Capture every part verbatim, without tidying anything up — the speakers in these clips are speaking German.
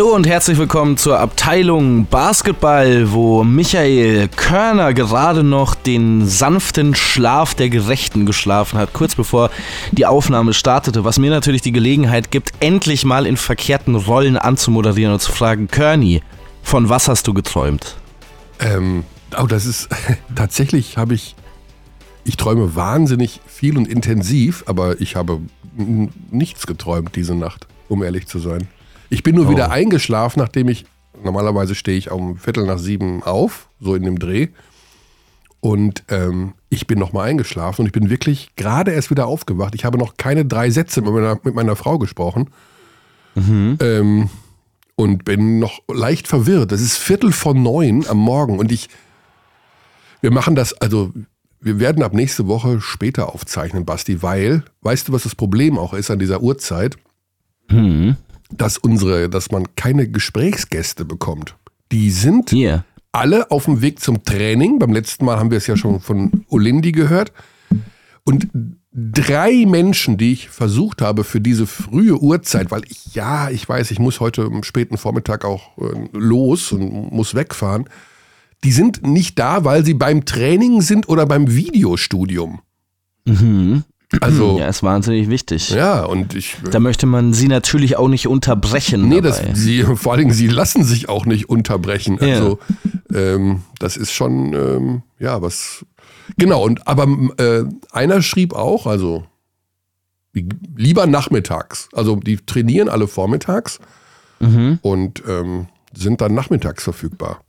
Hallo und herzlich willkommen zur Abteilung Basketball, wo Michael Körner gerade noch den sanften Schlaf der Gerechten geschlafen hat, kurz bevor die Aufnahme startete, was mir natürlich die Gelegenheit gibt, endlich mal in verkehrten Rollen anzumoderieren und zu fragen, Körni, von was hast du geträumt? Ähm, oh, das ist, tatsächlich habe ich, ich träume wahnsinnig viel und intensiv, aber ich habe n- nichts geträumt diese Nacht, um ehrlich zu sein. Ich bin nur oh. wieder eingeschlafen, nachdem ich, normalerweise stehe ich um Viertel nach sieben auf, so in dem Dreh. Und ähm, ich bin nochmal eingeschlafen und ich bin wirklich gerade erst wieder aufgewacht. Ich habe noch keine drei Sätze mit meiner, mit meiner Frau gesprochen. Mhm. Ähm, und bin noch leicht verwirrt. Es ist Viertel vor neun am Morgen und ich, wir machen das, also wir werden ab nächste Woche später aufzeichnen, Basti, weil, weißt du, was das Problem auch ist an dieser Uhrzeit? Mhm. Dass unsere, dass man keine Gesprächsgäste bekommt. Die sind yeah. alle auf dem Weg zum Training. Beim letzten Mal haben wir es ja schon von Olindi gehört. Und drei Menschen, die ich versucht habe für diese frühe Uhrzeit, weil ich, ja, ich weiß, ich muss heute am späten Vormittag auch äh, los und muss wegfahren, die sind nicht da, weil sie beim Training sind oder beim Videostudium. Mhm. Also, ja, ist wahnsinnig wichtig. Ja, und ich. Da möchte man sie natürlich auch nicht unterbrechen. Nee, das, sie, vor allen Dingen, sie lassen sich auch nicht unterbrechen. Also, ja. ähm, das ist schon, ähm, ja, was. Genau, und aber äh, einer schrieb auch, also lieber nachmittags. Also, die trainieren alle vormittags mhm. und ähm, sind dann nachmittags verfügbar.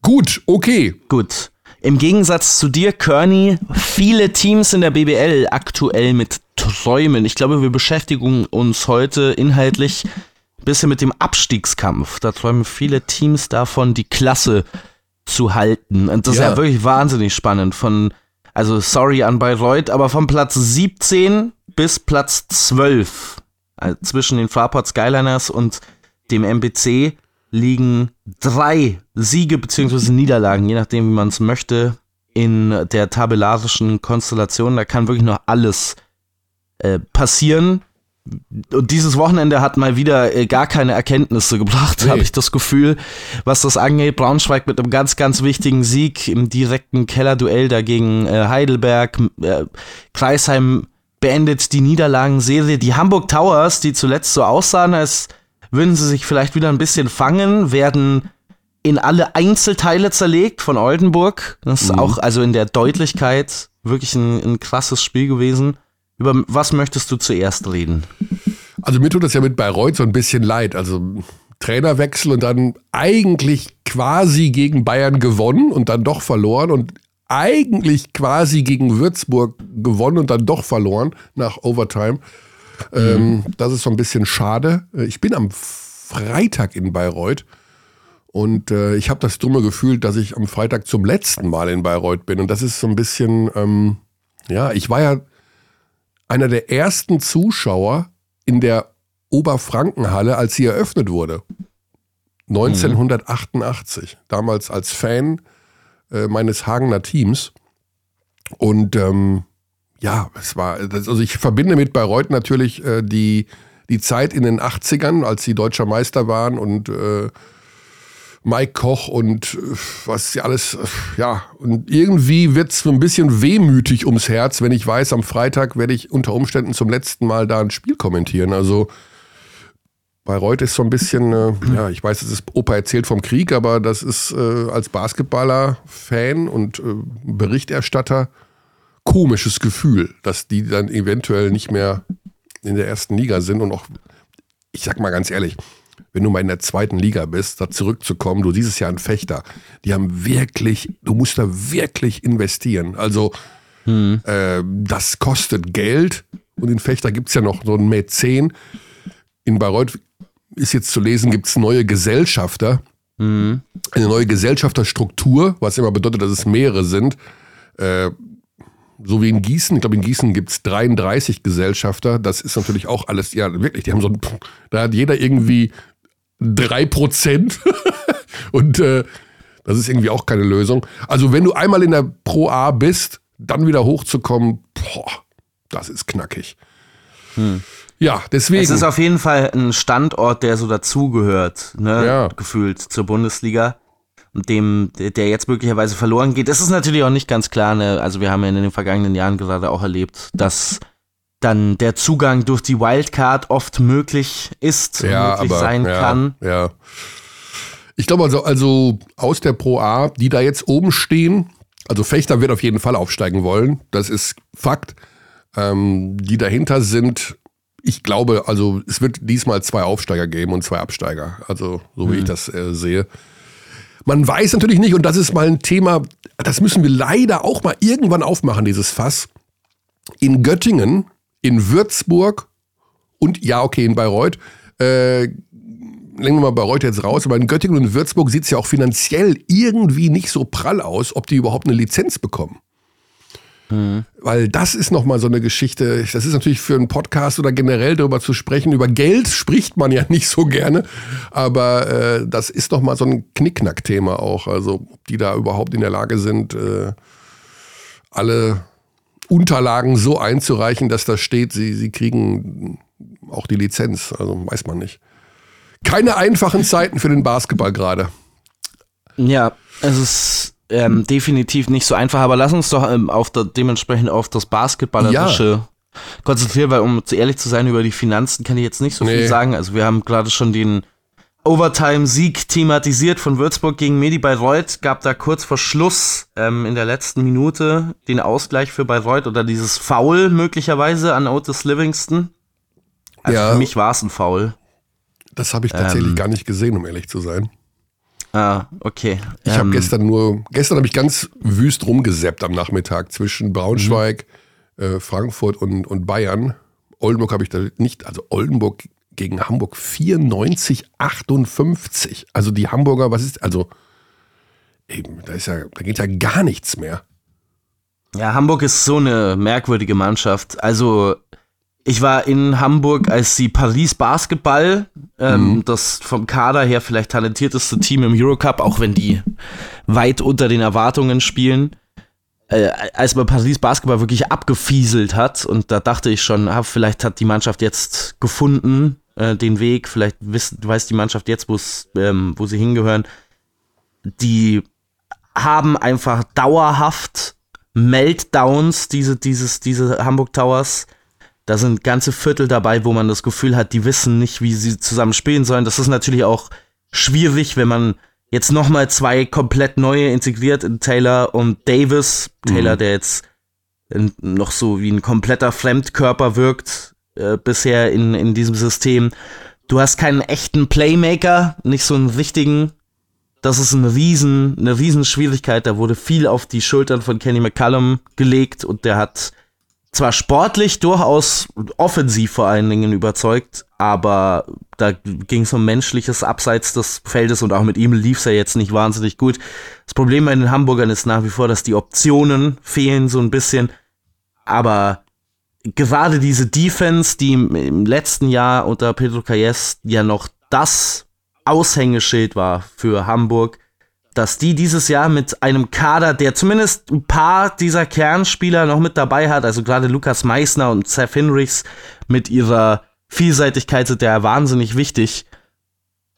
Gut, okay. Gut. Im Gegensatz zu dir, Körny, viele Teams in der B B L aktuell mit Träumen. Ich glaube, wir beschäftigen uns heute inhaltlich ein bisschen mit dem Abstiegskampf. Da träumen viele Teams davon, die Klasse zu halten. Und das ja. ist ja wirklich wahnsinnig spannend. Von, also sorry an Bayreuth, aber von Platz siebzehn bis Platz zwölf, also zwischen den Fraport Skyliners und dem M B C, liegen drei Siege bzw. Niederlagen, je nachdem, wie man es möchte, in der tabellarischen Konstellation. Da kann wirklich noch alles äh, passieren. Und dieses Wochenende hat mal wieder äh, gar keine Erkenntnisse gebracht, nee. habe ich das Gefühl, was das angeht. Braunschweig mit einem ganz, ganz wichtigen Sieg im direkten Kellerduell dagegen äh, Heidelberg. Äh, Kreisheim beendet die Niederlagenserie. Die Hamburg Towers, die zuletzt so aussahen, als würden sie sich vielleicht wieder ein bisschen fangen, werden in alle Einzelteile zerlegt von Oldenburg. Das ist mhm. auch also in der Deutlichkeit wirklich ein, ein krasses Spiel gewesen. Über was möchtest du zuerst reden? Also mir tut das ja mit Bayreuth so ein bisschen leid. Also Trainerwechsel und dann eigentlich quasi gegen Bayern gewonnen und dann doch verloren und eigentlich quasi gegen Würzburg gewonnen und dann doch verloren nach Overtime. Mhm. Ähm, das ist so ein bisschen schade. Ich bin am Freitag in Bayreuth und äh, ich habe das dumme Gefühl, dass ich am Freitag zum letzten Mal in Bayreuth bin. Und das ist so ein bisschen, ähm, ja, ich war ja einer der ersten Zuschauer in der Oberfrankenhalle, als sie eröffnet wurde. neunzehnhundertachtundachtzig, mhm. damals als Fan äh, meines Hagener Teams. Und ähm, ja, es war, also ich verbinde mit Bayreuth natürlich äh, die, die Zeit in den achtzigern, als sie deutscher Meister waren und äh, Mike Koch und äh, was sie alles, äh, ja, und irgendwie wird es ein bisschen wehmütig ums Herz, wenn ich weiß, am Freitag werde ich unter Umständen zum letzten Mal da ein Spiel kommentieren. Also Bayreuth ist so ein bisschen, äh, ja, ich weiß, es ist Opa erzählt vom Krieg, aber das ist äh, als Basketballer, Fan und äh, Berichterstatter komisches Gefühl, dass die dann eventuell nicht mehr in der ersten Liga sind und auch, ich sag mal ganz ehrlich, wenn du mal in der zweiten Liga bist, da zurückzukommen, du siehst ja einen Fechter, die haben wirklich, du musst da wirklich investieren, also hm. äh, das kostet Geld und in Fechter gibt es ja noch so einen Mäzen, in Bayreuth ist jetzt zu lesen, gibt es neue Gesellschafter, hm. eine neue Gesellschafterstruktur, was immer bedeutet, dass es mehrere sind, äh, so wie in Gießen, ich glaube in Gießen gibt es dreiunddreißig Gesellschafter, das ist natürlich auch alles, ja wirklich, die haben so ein, da hat jeder irgendwie drei Prozent und äh, das ist irgendwie auch keine Lösung. Also wenn du einmal in der Pro A bist, dann wieder hochzukommen, boah, das ist knackig. Hm. Ja, deswegen. Es ist auf jeden Fall ein Standort, der so dazugehört, ne, ja. gefühlt zur Bundesliga. Und dem, der jetzt möglicherweise verloren geht. Das ist natürlich auch nicht ganz klar, ne? Also wir haben ja in den vergangenen Jahren gerade auch erlebt, dass dann der Zugang durch die Wildcard oft möglich ist, ja, möglich aber, sein ja, kann. Ja. Ich glaube also, also aus der Pro A, die da jetzt oben stehen, also Fechter wird auf jeden Fall aufsteigen wollen, das ist Fakt. Ähm, die dahinter sind, ich glaube, also es wird diesmal zwei Aufsteiger geben und zwei Absteiger, also so wie hm. ich das äh, sehe. Man weiß natürlich nicht, und das ist mal ein Thema, das müssen wir leider auch mal irgendwann aufmachen, dieses Fass. In Göttingen, in Würzburg und ja, okay, in Bayreuth, äh, nehmen wir mal Bayreuth jetzt raus, aber in Göttingen und Würzburg sieht es ja auch finanziell irgendwie nicht so prall aus, ob die überhaupt eine Lizenz bekommen. Mhm. Weil das ist nochmal so eine Geschichte, das ist natürlich für einen Podcast oder generell darüber zu sprechen, über Geld spricht man ja nicht so gerne, aber äh, das ist nochmal so ein Knickknack-Thema auch, also ob die da überhaupt in der Lage sind, äh, alle Unterlagen so einzureichen, dass da steht, sie, sie kriegen auch die Lizenz, also weiß man nicht. Keine einfachen Zeiten für den Basketball gerade. Ja, es ist Ähm, definitiv nicht so einfach, aber lass uns doch ähm, auf der, dementsprechend auf das Basketballerische ja. konzentrieren, weil um ehrlich zu sein, über die Finanzen kann ich jetzt nicht so nee. viel sagen. Also wir haben gerade schon den Overtime-Sieg thematisiert von Würzburg gegen Medi Bayreuth, gab da kurz vor Schluss ähm, in der letzten Minute den Ausgleich für Bayreuth oder dieses Foul möglicherweise an Otis Livingston. Also ja. für mich war es ein Foul. Das habe ich tatsächlich ähm, gar nicht gesehen, um ehrlich zu sein. Ah, okay. Ich habe ähm, gestern nur, gestern habe ich ganz wüst rumgesäppt am Nachmittag zwischen Braunschweig, mhm. äh, Frankfurt und, und Bayern. Oldenburg habe ich da nicht, also Oldenburg gegen Hamburg vierundneunzig achtundfünfzig. Also die Hamburger, was ist, also eben, da ist ja, da geht ja gar nichts mehr. Ja, Hamburg ist so eine merkwürdige Mannschaft. Also ich war in Hamburg, als sie Paris Basketball, ähm, mhm. das vom Kader her vielleicht talentierteste Team im Eurocup, auch wenn die weit unter den Erwartungen spielen, äh, als man Paris Basketball wirklich abgefieselt hat. Und da dachte ich schon, ah, vielleicht hat die Mannschaft jetzt gefunden, äh, den Weg, vielleicht wiss, weiß die Mannschaft jetzt, ähm, wo sie hingehören. Die haben einfach dauerhaft Meltdowns, diese, dieses, diese Hamburg Towers. Da sind ganze Viertel dabei, wo man das Gefühl hat, die wissen nicht, wie sie zusammen spielen sollen. Das ist natürlich auch schwierig, wenn man jetzt nochmal zwei komplett neue integriert in Taylor und Davis. Mhm. Taylor, der jetzt noch so wie ein kompletter Fremdkörper wirkt, äh, bisher in, in diesem System. Du hast keinen echten Playmaker, nicht so einen richtigen. Das ist eine riesen, eine riesen Schwierigkeit. Da wurde viel auf die Schultern von Kenny McCallum gelegt und der hat zwar sportlich durchaus offensiv vor allen Dingen überzeugt, aber da ging es um menschliches Abseits des Feldes und auch mit ihm lief es ja jetzt nicht wahnsinnig gut. Das Problem bei den Hamburgern ist nach wie vor, dass die Optionen fehlen so ein bisschen, aber gerade diese Defense, die im, im letzten Jahr unter Pedro Calles ja noch das Aushängeschild war für Hamburg, dass die dieses Jahr mit einem Kader, der zumindest ein paar dieser Kernspieler noch mit dabei hat, also gerade Lukas Meissner und Seth Hinrichs mit ihrer Vielseitigkeit sind ja wahnsinnig wichtig,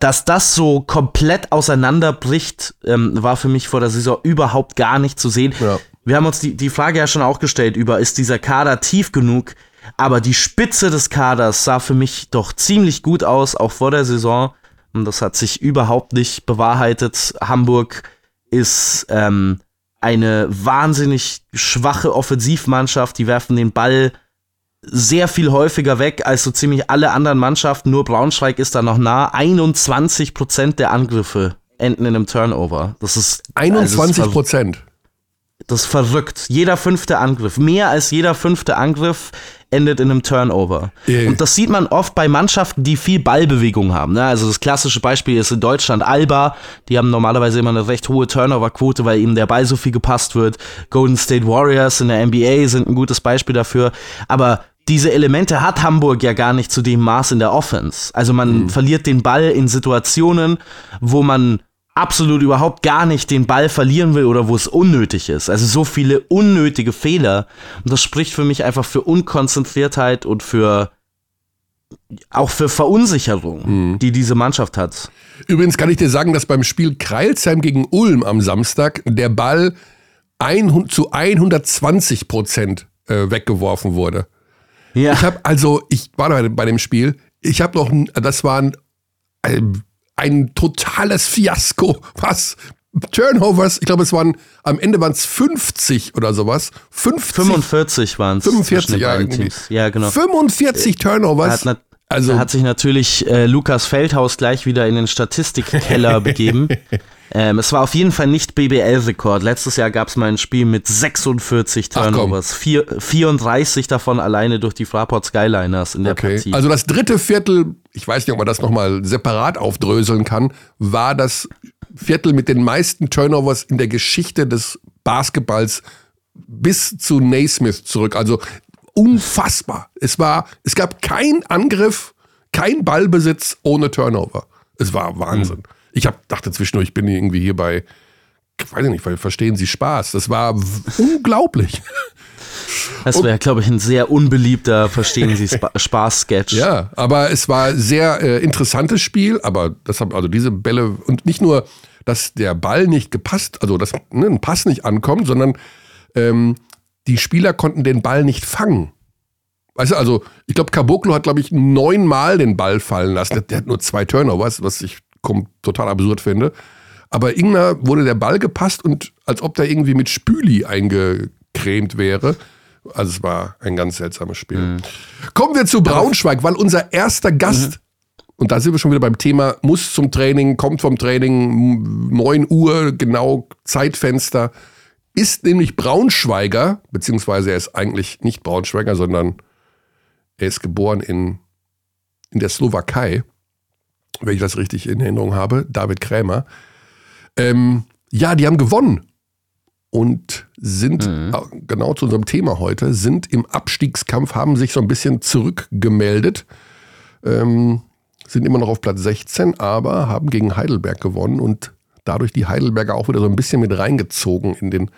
dass das so komplett auseinanderbricht, ähm, war für mich vor der Saison überhaupt gar nicht zu sehen. Ja. Wir haben uns die, die Frage ja schon auch gestellt über, ist dieser Kader tief genug? Aber die Spitze des Kaders sah für mich doch ziemlich gut aus, auch vor der Saison. Und das hat sich überhaupt nicht bewahrheitet. Hamburg ist ähm, eine wahnsinnig schwache Offensivmannschaft. Die werfen den Ball sehr viel häufiger weg als so ziemlich alle anderen Mannschaften. Nur Braunschweig ist da noch nah. einundzwanzig Prozent der Angriffe enden in einem Turnover. Das ist einundzwanzig Prozent? Also das ist verrückt. Jeder fünfte Angriff, mehr als jeder fünfte Angriff endet in einem Turnover. Äh. Und das sieht man oft bei Mannschaften, die viel Ballbewegung haben. Also das klassische Beispiel ist in Deutschland Alba. Die haben normalerweise immer eine recht hohe Turnover-Quote, weil ihnen der Ball so viel gepasst wird. Golden State Warriors in der N B A sind ein gutes Beispiel dafür. Aber diese Elemente hat Hamburg ja gar nicht zu dem Maß in der Offense. Also man mhm. verliert den Ball in Situationen, wo man absolut überhaupt gar nicht den Ball verlieren will oder wo es unnötig ist. Also so viele unnötige Fehler. Und das spricht für mich einfach für Unkonzentriertheit und für auch für Verunsicherung, mhm. die diese Mannschaft hat. Übrigens kann ich dir sagen, dass beim Spiel Kreilsheim gegen Ulm am Samstag der Ball hundert zu hundertzwanzig Prozent weggeworfen wurde. Ja. Ich habe also, ich war noch bei dem Spiel, ich habe noch, das war ein, ein, ein totales Fiasko, was Turnovers, ich glaube, es waren, am Ende waren es fünfzig oder sowas. fünfzig, fünfundvierzig waren es. fünfundvierzig, ja, ja, genau. fünfundvierzig Turnovers. Hat, also, hat sich natürlich äh, Lukas Feldhaus gleich wieder in den Statistikkeller begeben. Ähm, es war auf jeden Fall nicht B B L-Rekord. Letztes Jahr gab es mal ein Spiel mit sechsundvierzig Turnovers. Vier, vierunddreißig davon alleine durch die Fraport Skyliners in der okay. Partie. Also das dritte Viertel, ich weiß nicht, ob man das nochmal separat aufdröseln kann, war das Viertel mit den meisten Turnovers in der Geschichte des Basketballs bis zu Naismith zurück. Also unfassbar. Es war, es gab keinen Angriff, keinen Ballbesitz ohne Turnover. Es war Wahnsinn. Mhm. Ich hab, dachte zwischendurch, ich bin irgendwie hier bei, weiß ich nicht, verstehen Sie Spaß. Das war unglaublich. Das wäre, glaube ich, ein sehr unbeliebter Verstehen Sie Spa- Spaß-Sketch. Ja, aber es war sehr äh, interessantes Spiel, aber das haben also diese Bälle und nicht nur, dass der Ball nicht gepasst, also dass ne, ein Pass nicht ankommt, sondern ähm, die Spieler konnten den Ball nicht fangen. Weißt du, also ich glaube, Caboclo hat, glaube ich, neunmal den Ball fallen lassen. Der hat nur zwei Turnovers, was ich kom- total absurd finde. Aber Ingner wurde der Ball gepasst und als ob der irgendwie mit Spüli eingecremt wäre. Also es war ein ganz seltsames Spiel. Mhm. Kommen wir zu Braunschweig, weil unser erster Gast, mhm. und da sind wir schon wieder beim Thema, muss zum Training, kommt vom Training, neun Uhr, genau Zeitfenster, ist nämlich Braunschweiger, beziehungsweise er ist eigentlich nicht Braunschweiger, sondern er ist geboren in, in der Slowakei, wenn ich das richtig in Erinnerung habe, David Krämer. Ähm, ja, die haben gewonnen. Und sind, mhm. genau zu unserem Thema heute, sind im Abstiegskampf, haben sich so ein bisschen zurückgemeldet, ähm, sind immer noch auf Platz sechzehn, aber haben gegen Heidelberg gewonnen und dadurch die Heidelberger auch wieder so ein bisschen mit reingezogen in den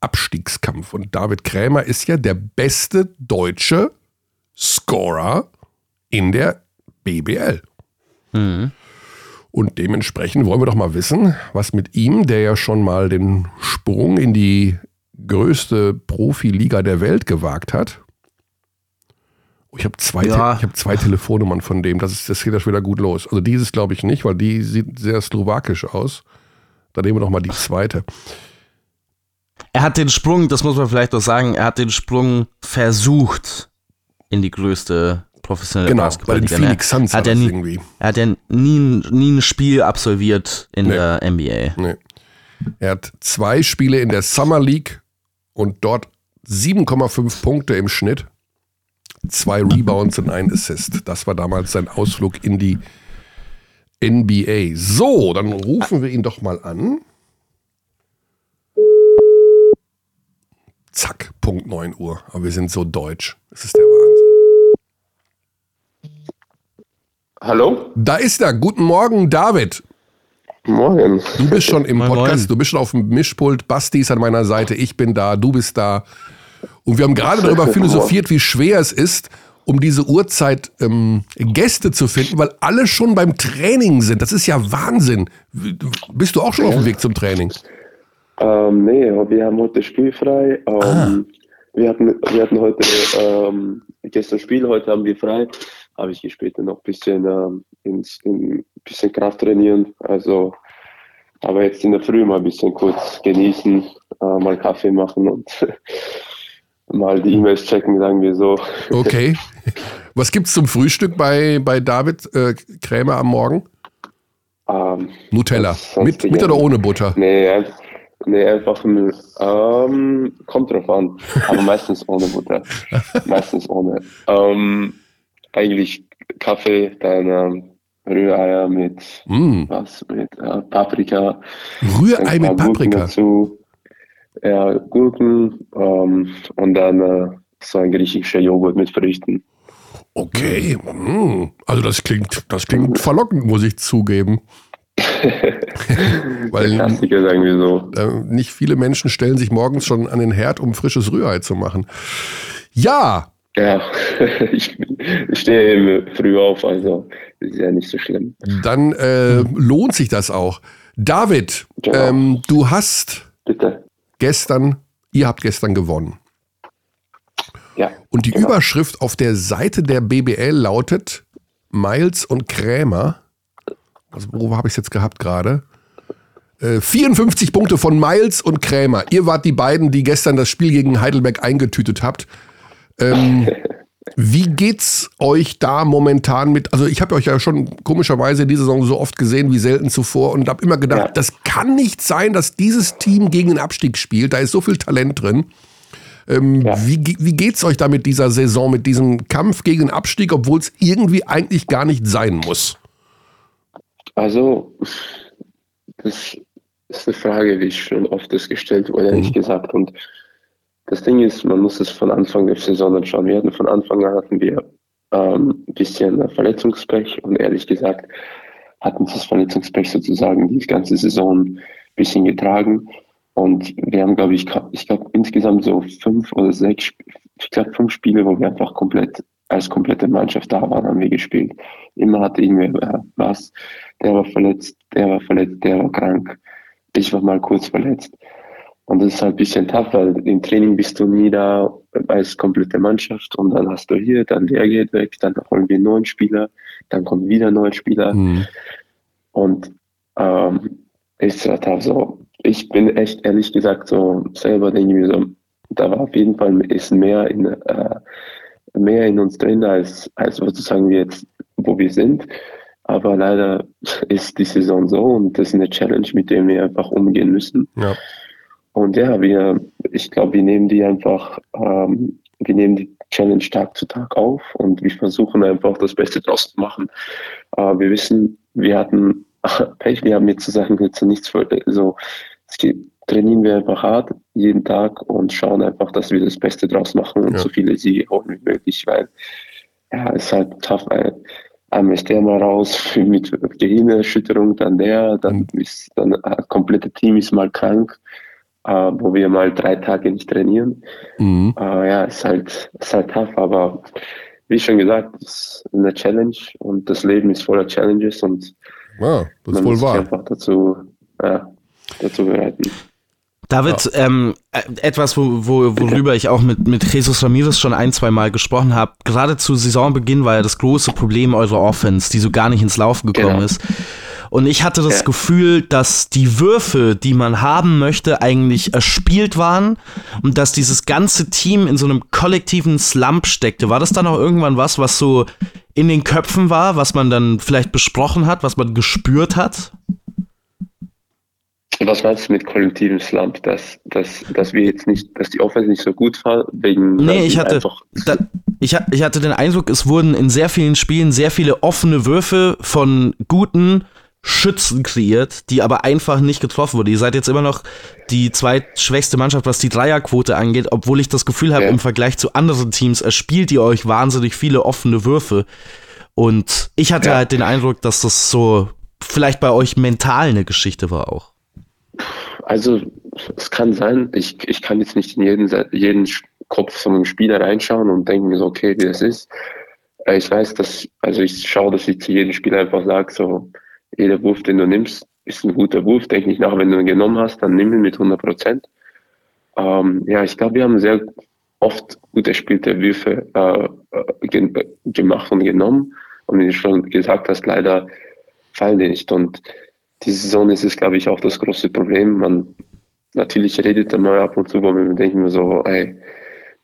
Abstiegskampf. Und David Krämer ist ja der beste deutsche Scorer in der B B L. Mhm. Und dementsprechend wollen wir doch mal wissen, was mit ihm, der ja schon mal den Sprung in die größte Profiliga der Welt gewagt hat. Oh, ich habe zwei, ja. Te- ich hab zwei Telefonnummern von dem, das, ist, das geht ja schon wieder gut los. Also dieses glaube ich nicht, weil die sieht sehr slowakisch aus. Da nehmen wir doch mal die zweite. Er hat den Sprung, das muss man vielleicht noch sagen, er hat den Sprung versucht in die größte professionelle genau, Basketball. Genau, bei den Phoenix Suns hat er nie, irgendwie. Er hat ja nie, nie ein Spiel absolviert in nee. der N B A. Nee. Er hat zwei Spiele in der Summer League und dort sieben Komma fünf Punkte im Schnitt, zwei Rebounds und ein Assist. Das war damals sein Ausflug in die N B A. So, dann rufen wir ihn doch mal an. Zack, Punkt neun Uhr. Aber wir sind so deutsch. Das ist der Wahnsinn. Hallo? Da ist er. Guten Morgen, David. Morgen. Du bist schon im Podcast, du bist schon auf dem Mischpult. Basti ist an meiner Seite, ich bin da, du bist da. Und wir haben gerade darüber philosophiert, wie schwer es ist, um diese Uhrzeit ähm, Gäste zu finden, weil alle schon beim Training sind. Das ist ja Wahnsinn. Bist du auch schon ja. auf dem Weg zum Training? Ähm, nee, wir haben heute spielfrei. Ähm, ah. wir, hatten, wir hatten heute ähm, gestern Spiel, heute haben wir frei. Aber ich gehe später noch ein bisschen, ähm, ins, in, ein bisschen Kraft trainieren. Also, aber jetzt in der Früh mal ein bisschen kurz genießen, äh, mal Kaffee machen und mal die E-Mails checken, sagen wir so. Okay. Was gibt's zum Frühstück bei, bei David äh, Krämer am Morgen? Ähm, Nutella. Mit, mit oder ohne Butter? Nee, ja. Nee, einfach, ähm, kommt drauf an. Aber meistens ohne Butter. Meistens ohne. Ähm, Eigentlich Kaffee, dann ähm, Rühreier mit, mm. was, mit äh, Paprika. Rührei mit Paprika? Dazu. Ja, Gurken ähm, und dann äh, so ein griechischer Joghurt mit Früchten. Okay, mm. also das klingt, das klingt verlockend, muss ich zugeben. Weil Klassiker, sagen wir so. Äh, nicht viele Menschen stellen sich morgens schon an den Herd, um frisches Rührei zu machen. Ja, Ja, ich, ich stehe früh auf, also ist ja nicht so schlimm. Dann äh, lohnt sich das auch. David, ja. ähm, du hast Bitte. gestern, ihr habt gestern gewonnen. Ja. Und die genau. Überschrift auf der Seite der B B L lautet Miles und Krämer. Also, wo habe ich es jetzt gehabt gerade? Äh, vierundfünfzig Punkte von Miles und Krämer. Ihr wart die beiden, die gestern das Spiel gegen Heidelberg eingetütet habt. Ähm, wie geht's euch da momentan mit? Also ich habe euch ja schon komischerweise diese Saison so oft gesehen wie selten zuvor und habe immer gedacht, ja. das kann nicht sein, dass dieses Team gegen den Abstieg spielt. Da ist so viel Talent drin. Ähm, ja. wie, wie geht's euch da mit dieser Saison, mit diesem Kampf gegen den Abstieg, obwohl es irgendwie eigentlich gar nicht sein muss? Also das ist eine Frage, wie schon oft das gestellt wurde, mhm. nicht gesagt und das Ding ist, man muss es von Anfang der Saison anschauen. Wir hatten von Anfang an hatten wir ähm, ein bisschen Verletzungspech und ehrlich gesagt hat uns das Verletzungspech sozusagen die ganze Saison ein bisschen getragen und wir haben, glaube ich, ich glaube insgesamt so fünf oder sechs, ich glaube fünf Spiele, wo wir einfach komplett als komplette Mannschaft da waren, haben wir gespielt. Immer hatte irgendwer was, der war verletzt, der war verletzt, der war krank, ich war mal kurz verletzt. Und das ist halt ein bisschen tough, weil im Training bist du nie da als komplette Mannschaft und dann hast du hier, dann der geht weg, dann holen wir einen neuen Spieler, dann kommt wieder ein neuer Spieler. Mhm. Und ähm, ist halt tough so. Ich bin echt ehrlich gesagt so selber denke ich mir so, da war auf jeden Fall ist mehr in äh, mehr in uns drin als als sozusagen wir jetzt wo wir sind. Aber leider ist die Saison so und das ist eine Challenge, mit der wir einfach umgehen müssen. Ja. Und ja, wir, ich glaube, wir nehmen die einfach, ähm, wir nehmen die Challenge Tag zu Tag auf und wir versuchen einfach das Beste draus zu machen. Äh, wir wissen, wir hatten Pech, wir haben jetzt zu sagen, jetzt nichts für, also trainieren wir einfach hart jeden Tag und schauen einfach, dass wir das Beste draus machen und ja. so viele Siege holen wie möglich, weil ja, es ist halt tough, weil einmal ist der mal raus mit Gehirnerschütterung, dann der, dann ist, dann das komplette Team ist mal krank. Uh, wo wir mal drei Tage nicht trainieren. Mhm. Uh, ja, ist halt, ist halt tough, aber wie schon gesagt, es ist eine Challenge und das Leben ist voller Challenges und ja, das man ist wohl muss wahr. sich einfach dazu, ja, dazu bereiten. David, ja. ähm, etwas, wo, wo, worüber ich auch mit, mit Jesus Ramirez schon ein, zwei Mal gesprochen habe, gerade zu Saisonbeginn war ja das große Problem eurer Offense, die so gar nicht ins Laufen gekommen genau. ist. Und ich hatte das ja. Gefühl, dass die Würfe, die man haben möchte, eigentlich erspielt waren und dass dieses ganze Team in so einem kollektiven Slump steckte. War das dann auch irgendwann was, was so in den Köpfen war, was man dann vielleicht besprochen hat, was man gespürt hat? Was meinst du mit kollektivem Slump? Dass, dass, dass wir jetzt nicht, dass die Offense nicht so gut war, wegen nee, ich hatte, einfach. Da, ich, ich hatte den Eindruck, es wurden in sehr vielen Spielen sehr viele offene Würfe von guten Schützen kreiert, die aber einfach nicht getroffen wurde. Ihr seid jetzt immer noch die zweitschwächste Mannschaft, was die Dreierquote angeht, obwohl ich das Gefühl habe, ja. im Vergleich zu anderen Teams erspielt ihr euch wahnsinnig viele offene Würfe. Und ich hatte ja. halt den Eindruck, dass das so vielleicht bei euch mental eine Geschichte war auch. Also es kann sein, ich, ich kann jetzt nicht in jeden, jeden Kopf von einem Spieler reinschauen und denken mir so, okay, wie das ist. Ich weiß, dass, also ich schaue, dass ich zu jedem Spieler einfach sage, so, jeder Wurf, den du nimmst, ist ein guter Wurf. Denk nicht nach, wenn du ihn genommen hast, dann nimm ihn mit hundert Prozent. Ähm, ja, ich glaube, wir haben sehr oft gut erspielte Würfe äh, ge- gemacht und genommen. Und wie du schon gesagt hast, leider fallen die nicht. Und diese Saison ist es, glaube ich, auch das große Problem. Man natürlich redet dann mal ab und zu, aber wir denken so, ey,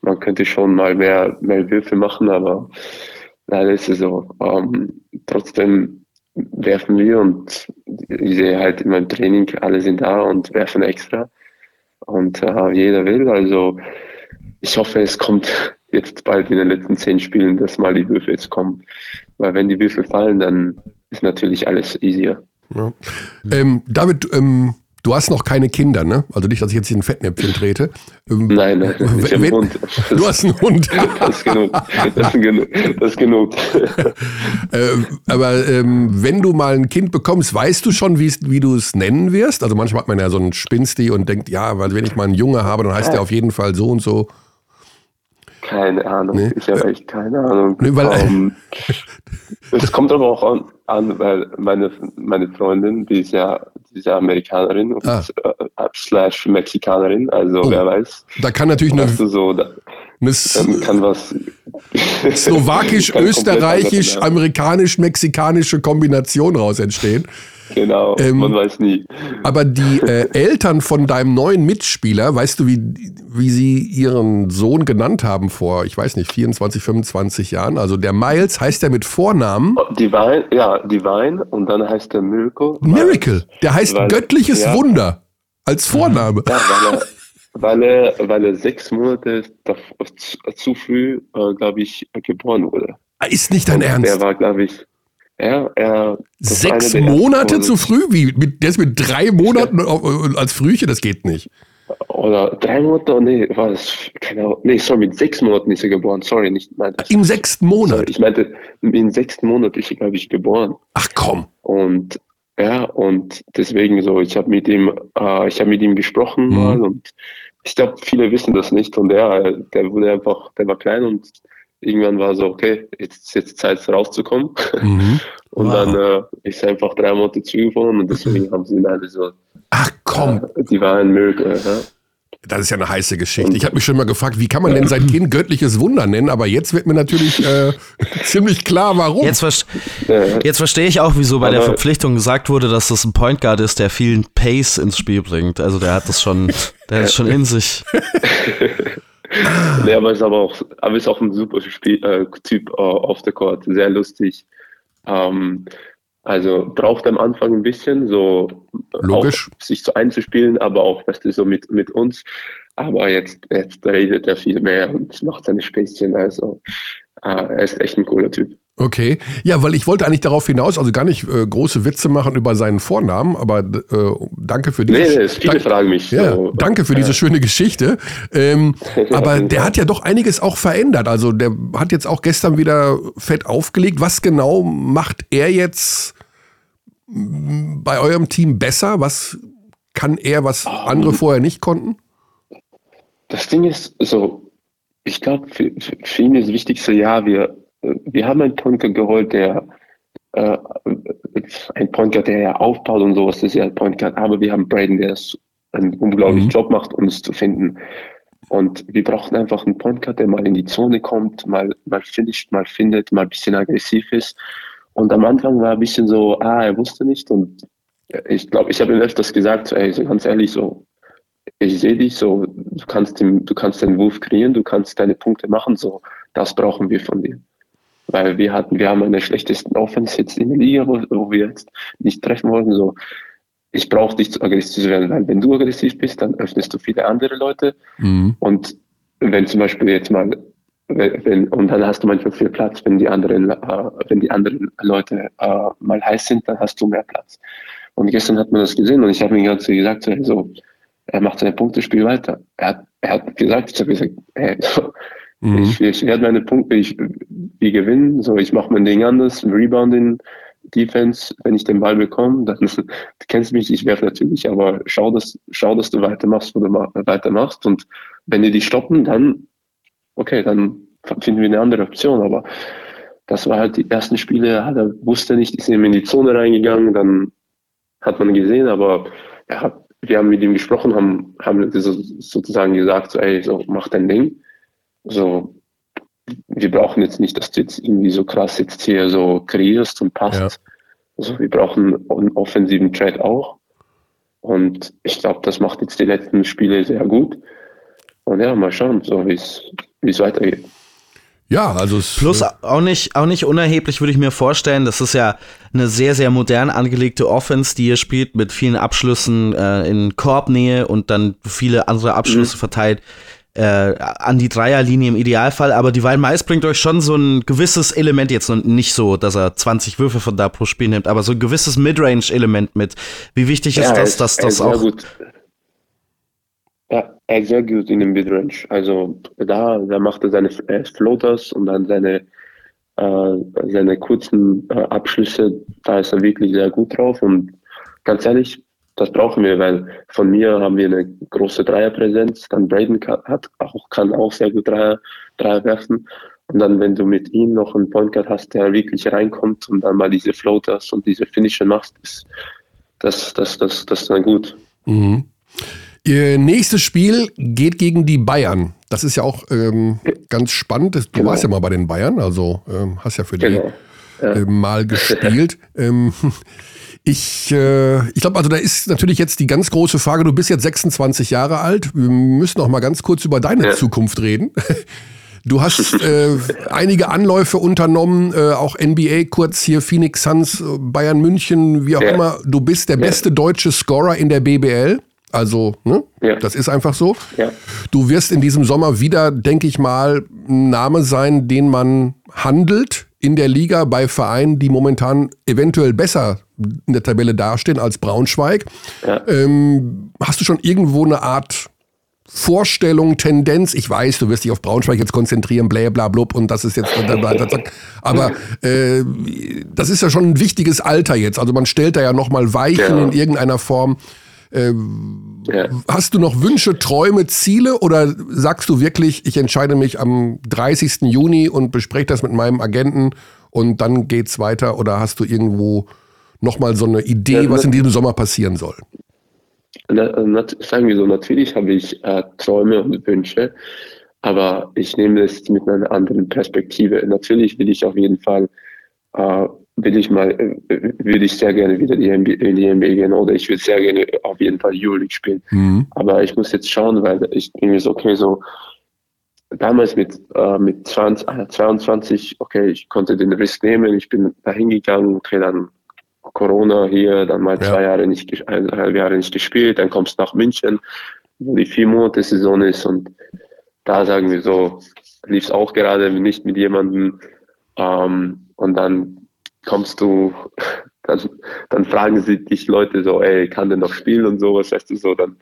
man könnte schon mal mehr, mehr Würfe machen, aber leider ist es so. Ähm, trotzdem werfen wir und ich sehe halt immer im Training, alle sind da und werfen extra und äh, jeder will, also ich hoffe, es kommt jetzt bald in den letzten zehn Spielen, dass mal die Würfel jetzt kommen, weil wenn die Würfel fallen, dann ist natürlich alles easier. Ja. Ähm, David, ähm, du hast noch keine Kinder, ne? Also nicht, dass ich jetzt hier ein Fettnäpfchen trete. Ähm, nein, nein, ich habe einen Hund. Du hast einen Hund. Das ist genug. Das ist genug. Das ist genug. ähm, aber ähm, wenn du mal ein Kind bekommst, weißt du schon, wie du es nennen wirst? Also manchmal hat man ja so einen Spinsti und denkt, ja, weil wenn ich mal einen Junge habe, dann heißt ja. der auf jeden Fall so und so. Keine Ahnung, nee. ich habe echt keine Ahnung. Nee, weil, um, es kommt aber auch an, an weil meine, meine Freundin, die ist ja, die ist ja Amerikanerin und ah. äh, slash Mexikanerin, also oh. wer weiß. Da kann natürlich eine, so, da, eine kann was slowakisch, kann österreichisch, amerikanisch-mexikanische Kombination raus entstehen. Genau, ähm, man weiß nie. Aber die äh, Eltern von deinem neuen Mitspieler, weißt du, wie, wie sie ihren Sohn genannt haben vor, ich weiß nicht, vierundzwanzig, fünfundzwanzig Jahren? Also der Miles heißt er mit Vornamen. Divine, ja, Divine und dann heißt der Miracle. Miracle, der heißt weil, göttliches ja. Wunder als Vorname. Ja, weil, er, weil, er, weil er sechs Monate zu früh, äh, glaube ich, geboren wurde. Ist nicht dein und Ernst? Der war, glaube ich... Ja, ja, Sechs Monate ersten, zu früh? Wie? Mit, der ist mit drei Monaten ja. als Frühchen, das geht nicht. Oder drei Monate, nee, war das, keine Ahnung, nee, sorry, mit sechs Monaten ist er geboren, sorry, nicht. Nein, das, im sechsten Monat? Sorry, ich meinte, im sechsten Monat ist er, glaube ich, geboren. Ach komm. Und, ja, und deswegen so, ich habe mit ihm, äh, ich habe mit ihm gesprochen mhm. mal und ich glaube, viele wissen das nicht und er, der wurde einfach, der war klein und irgendwann war so, okay, jetzt ist jetzt Zeit rauszukommen. Mhm. Und wow. dann äh, ist einfach drei Monate zugefahren und deswegen haben sie ihn alle so. Ach komm. Äh, die waren ein Miracle. Ja? Das ist ja eine heiße Geschichte. Und ich habe mich schon mal gefragt, wie kann man denn sein Kind göttliches Wunder nennen? Aber jetzt wird mir natürlich äh, ziemlich klar, warum. Jetzt, ver- jetzt verstehe ich auch, wieso bei aber der Verpflichtung gesagt wurde, dass das ein Point Guard ist, der vielen Pace ins Spiel bringt. Also der hat das schon, der ist schon in sich. Nee, aber ist aber auch, aber ist auch ein super Spiel, äh, Typ äh, auf der Court, sehr lustig. Ähm, also braucht am Anfang ein bisschen, so logisch auch, sich so einzuspielen, aber auch, weißt du, so mit, mit uns. Aber jetzt, jetzt redet er viel mehr und macht seine Späßchen, also äh, er ist echt ein cooler Typ. Okay, ja, weil ich wollte eigentlich darauf hinaus, also gar nicht äh, große Witze machen über seinen Vornamen, aber äh, danke für diese. Nee, nee, viele dank, fragen mich. Ja, so. Danke für ja. diese schöne Geschichte. Ähm, aber der hat ja doch einiges auch verändert. Also der hat jetzt auch gestern wieder fett aufgelegt. Was genau macht er jetzt bei eurem Team besser? Was kann er, was um, andere vorher nicht konnten? Das Ding ist, so, ich glaube, für, für ihn das wichtigste Jahr, wir Wir haben einen Point Guard geholt, der äh, ein Point Guard, der ja aufbaut und sowas, das ist ja ein Point Guard, aber wir haben Braden, der einen unglaublichen mhm. Job macht, uns zu finden. Und wir brauchten einfach einen Point Guard, der mal in die Zone kommt, mal, mal finisht, mal findet, mal ein bisschen aggressiv ist. Und am Anfang war ein bisschen so, ah, er wusste nicht. Und ich glaube, ich habe ihm öfters gesagt, ey, so ganz ehrlich, so, ich sehe dich so, du kannst den, du kannst deinen Wurf kreieren, du kannst deine Punkte machen, so, das brauchen wir von dir. Weil wir hatten, wir haben eine schlechtesten Offense jetzt in der Liga, wo, wo wir jetzt nicht treffen wollten. So, ich brauche dich zu aggressiv zu werden, weil wenn du aggressiv bist, dann öffnest du viele andere Leute. Mhm. Und wenn zum Beispiel jetzt mal, wenn, wenn, und dann hast du manchmal viel Platz, wenn die anderen, äh, wenn die anderen Leute äh, mal heiß sind, dann hast du mehr Platz. Und gestern hat man das gesehen und ich habe ihm ganz gesagt, so, also, er macht seine Punkte, spiel weiter. Er hat, er hat gesagt, ich habe gesagt, hey, so, Mhm. Ich, ich werde meine Punkte, ich, wir gewinnen, so, ich mache mein Ding anders, Rebounding, Defense, wenn ich den Ball bekomme, dann du kennst mich, ich werfe natürlich, aber schau, dass, schau, dass du weitermachst, wo du weitermachst und wenn die dich stoppen, dann, okay, dann finden wir eine andere Option, aber das war halt die ersten Spiele, hat er wusste nicht, ist eben in die Zone reingegangen, dann hat man gesehen, aber er hat, wir haben mit ihm gesprochen, haben, haben sozusagen gesagt, so, ey, so, mach dein Ding. So, wir brauchen jetzt nicht, dass du jetzt irgendwie so krass jetzt hier so kreierst und passt. Ja. Also wir brauchen einen offensiven Trade auch. Und ich glaube, das macht jetzt die letzten Spiele sehr gut. Und ja, mal schauen, so wie es weitergeht. Ja, also es plus auch nicht, auch nicht unerheblich würde ich mir vorstellen, das ist ja eine sehr, sehr modern angelegte Offense, die ihr spielt, mit vielen Abschlüssen äh, in Korbnähe und dann viele andere Abschlüsse mhm. verteilt. Äh, an die Dreierlinie im Idealfall, aber Divine Miles bringt euch schon so ein gewisses Element, jetzt nicht so, dass er zwanzig Würfe von da pro Spiel nimmt, aber so ein gewisses Midrange-Element mit. Wie wichtig ja, ist das, dass das, das auch... Gut. Ja, er ist sehr gut in dem Midrange. Also da, da macht er seine Floaters und dann seine, äh, seine kurzen äh, Abschlüsse, da ist er wirklich sehr gut drauf und ganz ehrlich, das brauchen wir, weil von mir haben wir eine große Dreierpräsenz. Dann Brayden kann, hat auch, kann auch sehr gut Dreier, Dreier werfen. Und dann, wenn du mit ihm noch einen Point Guard hast, der wirklich reinkommt und dann mal diese Floaters und diese Finisher machst, ist das, das, das, das dann gut. Mhm. Ihr nächstes Spiel geht gegen die Bayern. Das ist ja auch ähm, ganz spannend. Du genau. warst ja mal bei den Bayern, also ähm, hast ja für die genau. ja. Äh, mal gespielt. ähm, ich äh, ich glaube, also da ist natürlich jetzt die ganz große Frage, du bist jetzt sechsundzwanzig Jahre alt. Wir müssen auch mal ganz kurz über deine ja. Zukunft reden. Du hast äh, einige Anläufe unternommen, äh, auch N B A kurz hier, Phoenix Suns, Bayern München, wie auch ja. immer. Du bist der beste ja. deutsche Scorer in der B B L. Also, ne? ja. das ist einfach so. Ja. Du wirst in diesem Sommer wieder, denke ich mal, ein Name sein, den man handelt in der Liga bei Vereinen, die momentan eventuell besser in der Tabelle dastehen als Braunschweig. Ja. Ähm, hast du schon irgendwo eine Art Vorstellung, Tendenz? Ich weiß, du wirst dich auf Braunschweig jetzt konzentrieren, blablablub und das ist jetzt... Aber äh, das ist ja schon ein wichtiges Alter jetzt. Also man stellt da ja nochmal Weichen genau. in irgendeiner Form. Ähm, ja. Hast du noch Wünsche, Träume, Ziele oder sagst du wirklich, ich entscheide mich am dreißigsten Juni und bespreche das mit meinem Agenten und dann geht's weiter, oder hast du irgendwo nochmal so eine Idee, ja, was in diesem Sommer passieren soll? Na, na, sagen wir so, natürlich habe ich äh, Träume und Wünsche, aber ich nehme das mit einer anderen Perspektive. Natürlich will ich auf jeden Fall äh, will ich mal, würde ich sehr gerne wieder in die N B A gehen oder ich würde sehr gerne auf jeden Fall Euroleague spielen. Mhm. Aber ich muss jetzt schauen, weil ich bin mir so, okay, so damals mit, äh, mit zweiundzwanzig, okay, ich konnte den Risk nehmen, ich bin da hingegangen, okay, dann Corona hier, dann mal ja. zwei Jahre nicht, eineinhalb Jahre nicht gespielt, dann kommst du nach München, wo die vier Monate Saison ist und da sagen wir so, lief es auch gerade nicht mit jemandem ähm, und dann kommst du, dann, dann fragen sie dich Leute so, ey, kann denn noch spielen und sowas, weißt du, so, dann,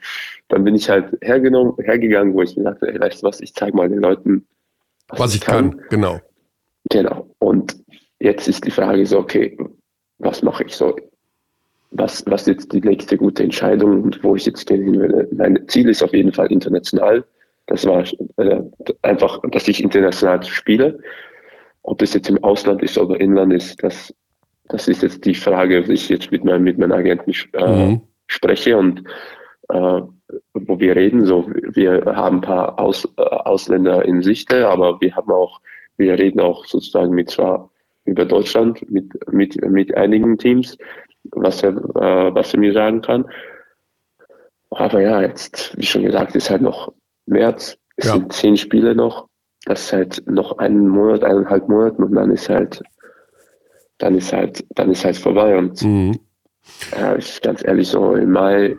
dann bin ich halt hergenommen, hergegangen, wo ich mir dachte, ey, weißt du was, ich zeig mal den Leuten, was, was ich kann. kann. Genau. Genau. Und jetzt ist die Frage so, okay, was mache ich so? Was, was ist jetzt die nächste gute Entscheidung und wo ich jetzt gehen hin will? Mein Ziel ist auf jeden Fall international. Das war äh, einfach, dass ich international spiele. Ob das jetzt im Ausland ist oder Inland ist, das, das ist jetzt die Frage, die ich jetzt mit meinem, mit meinem Agenten äh, mhm. spreche und äh, wo wir reden. So, wir haben ein paar Aus, äh, Ausländer in Sicht, aber wir haben auch, wir reden auch sozusagen mit zwar über Deutschland mit, mit, mit einigen Teams, was er, äh, was er mir sagen kann. Aber ja, jetzt, wie schon gesagt, ist halt noch März, es ja. sind zehn Spiele noch. Das ist halt noch einen Monat, eineinhalb Monaten und dann ist halt, dann ist halt, dann ist halt vorbei. Und mhm. ja, ich ganz ehrlich so im Mai,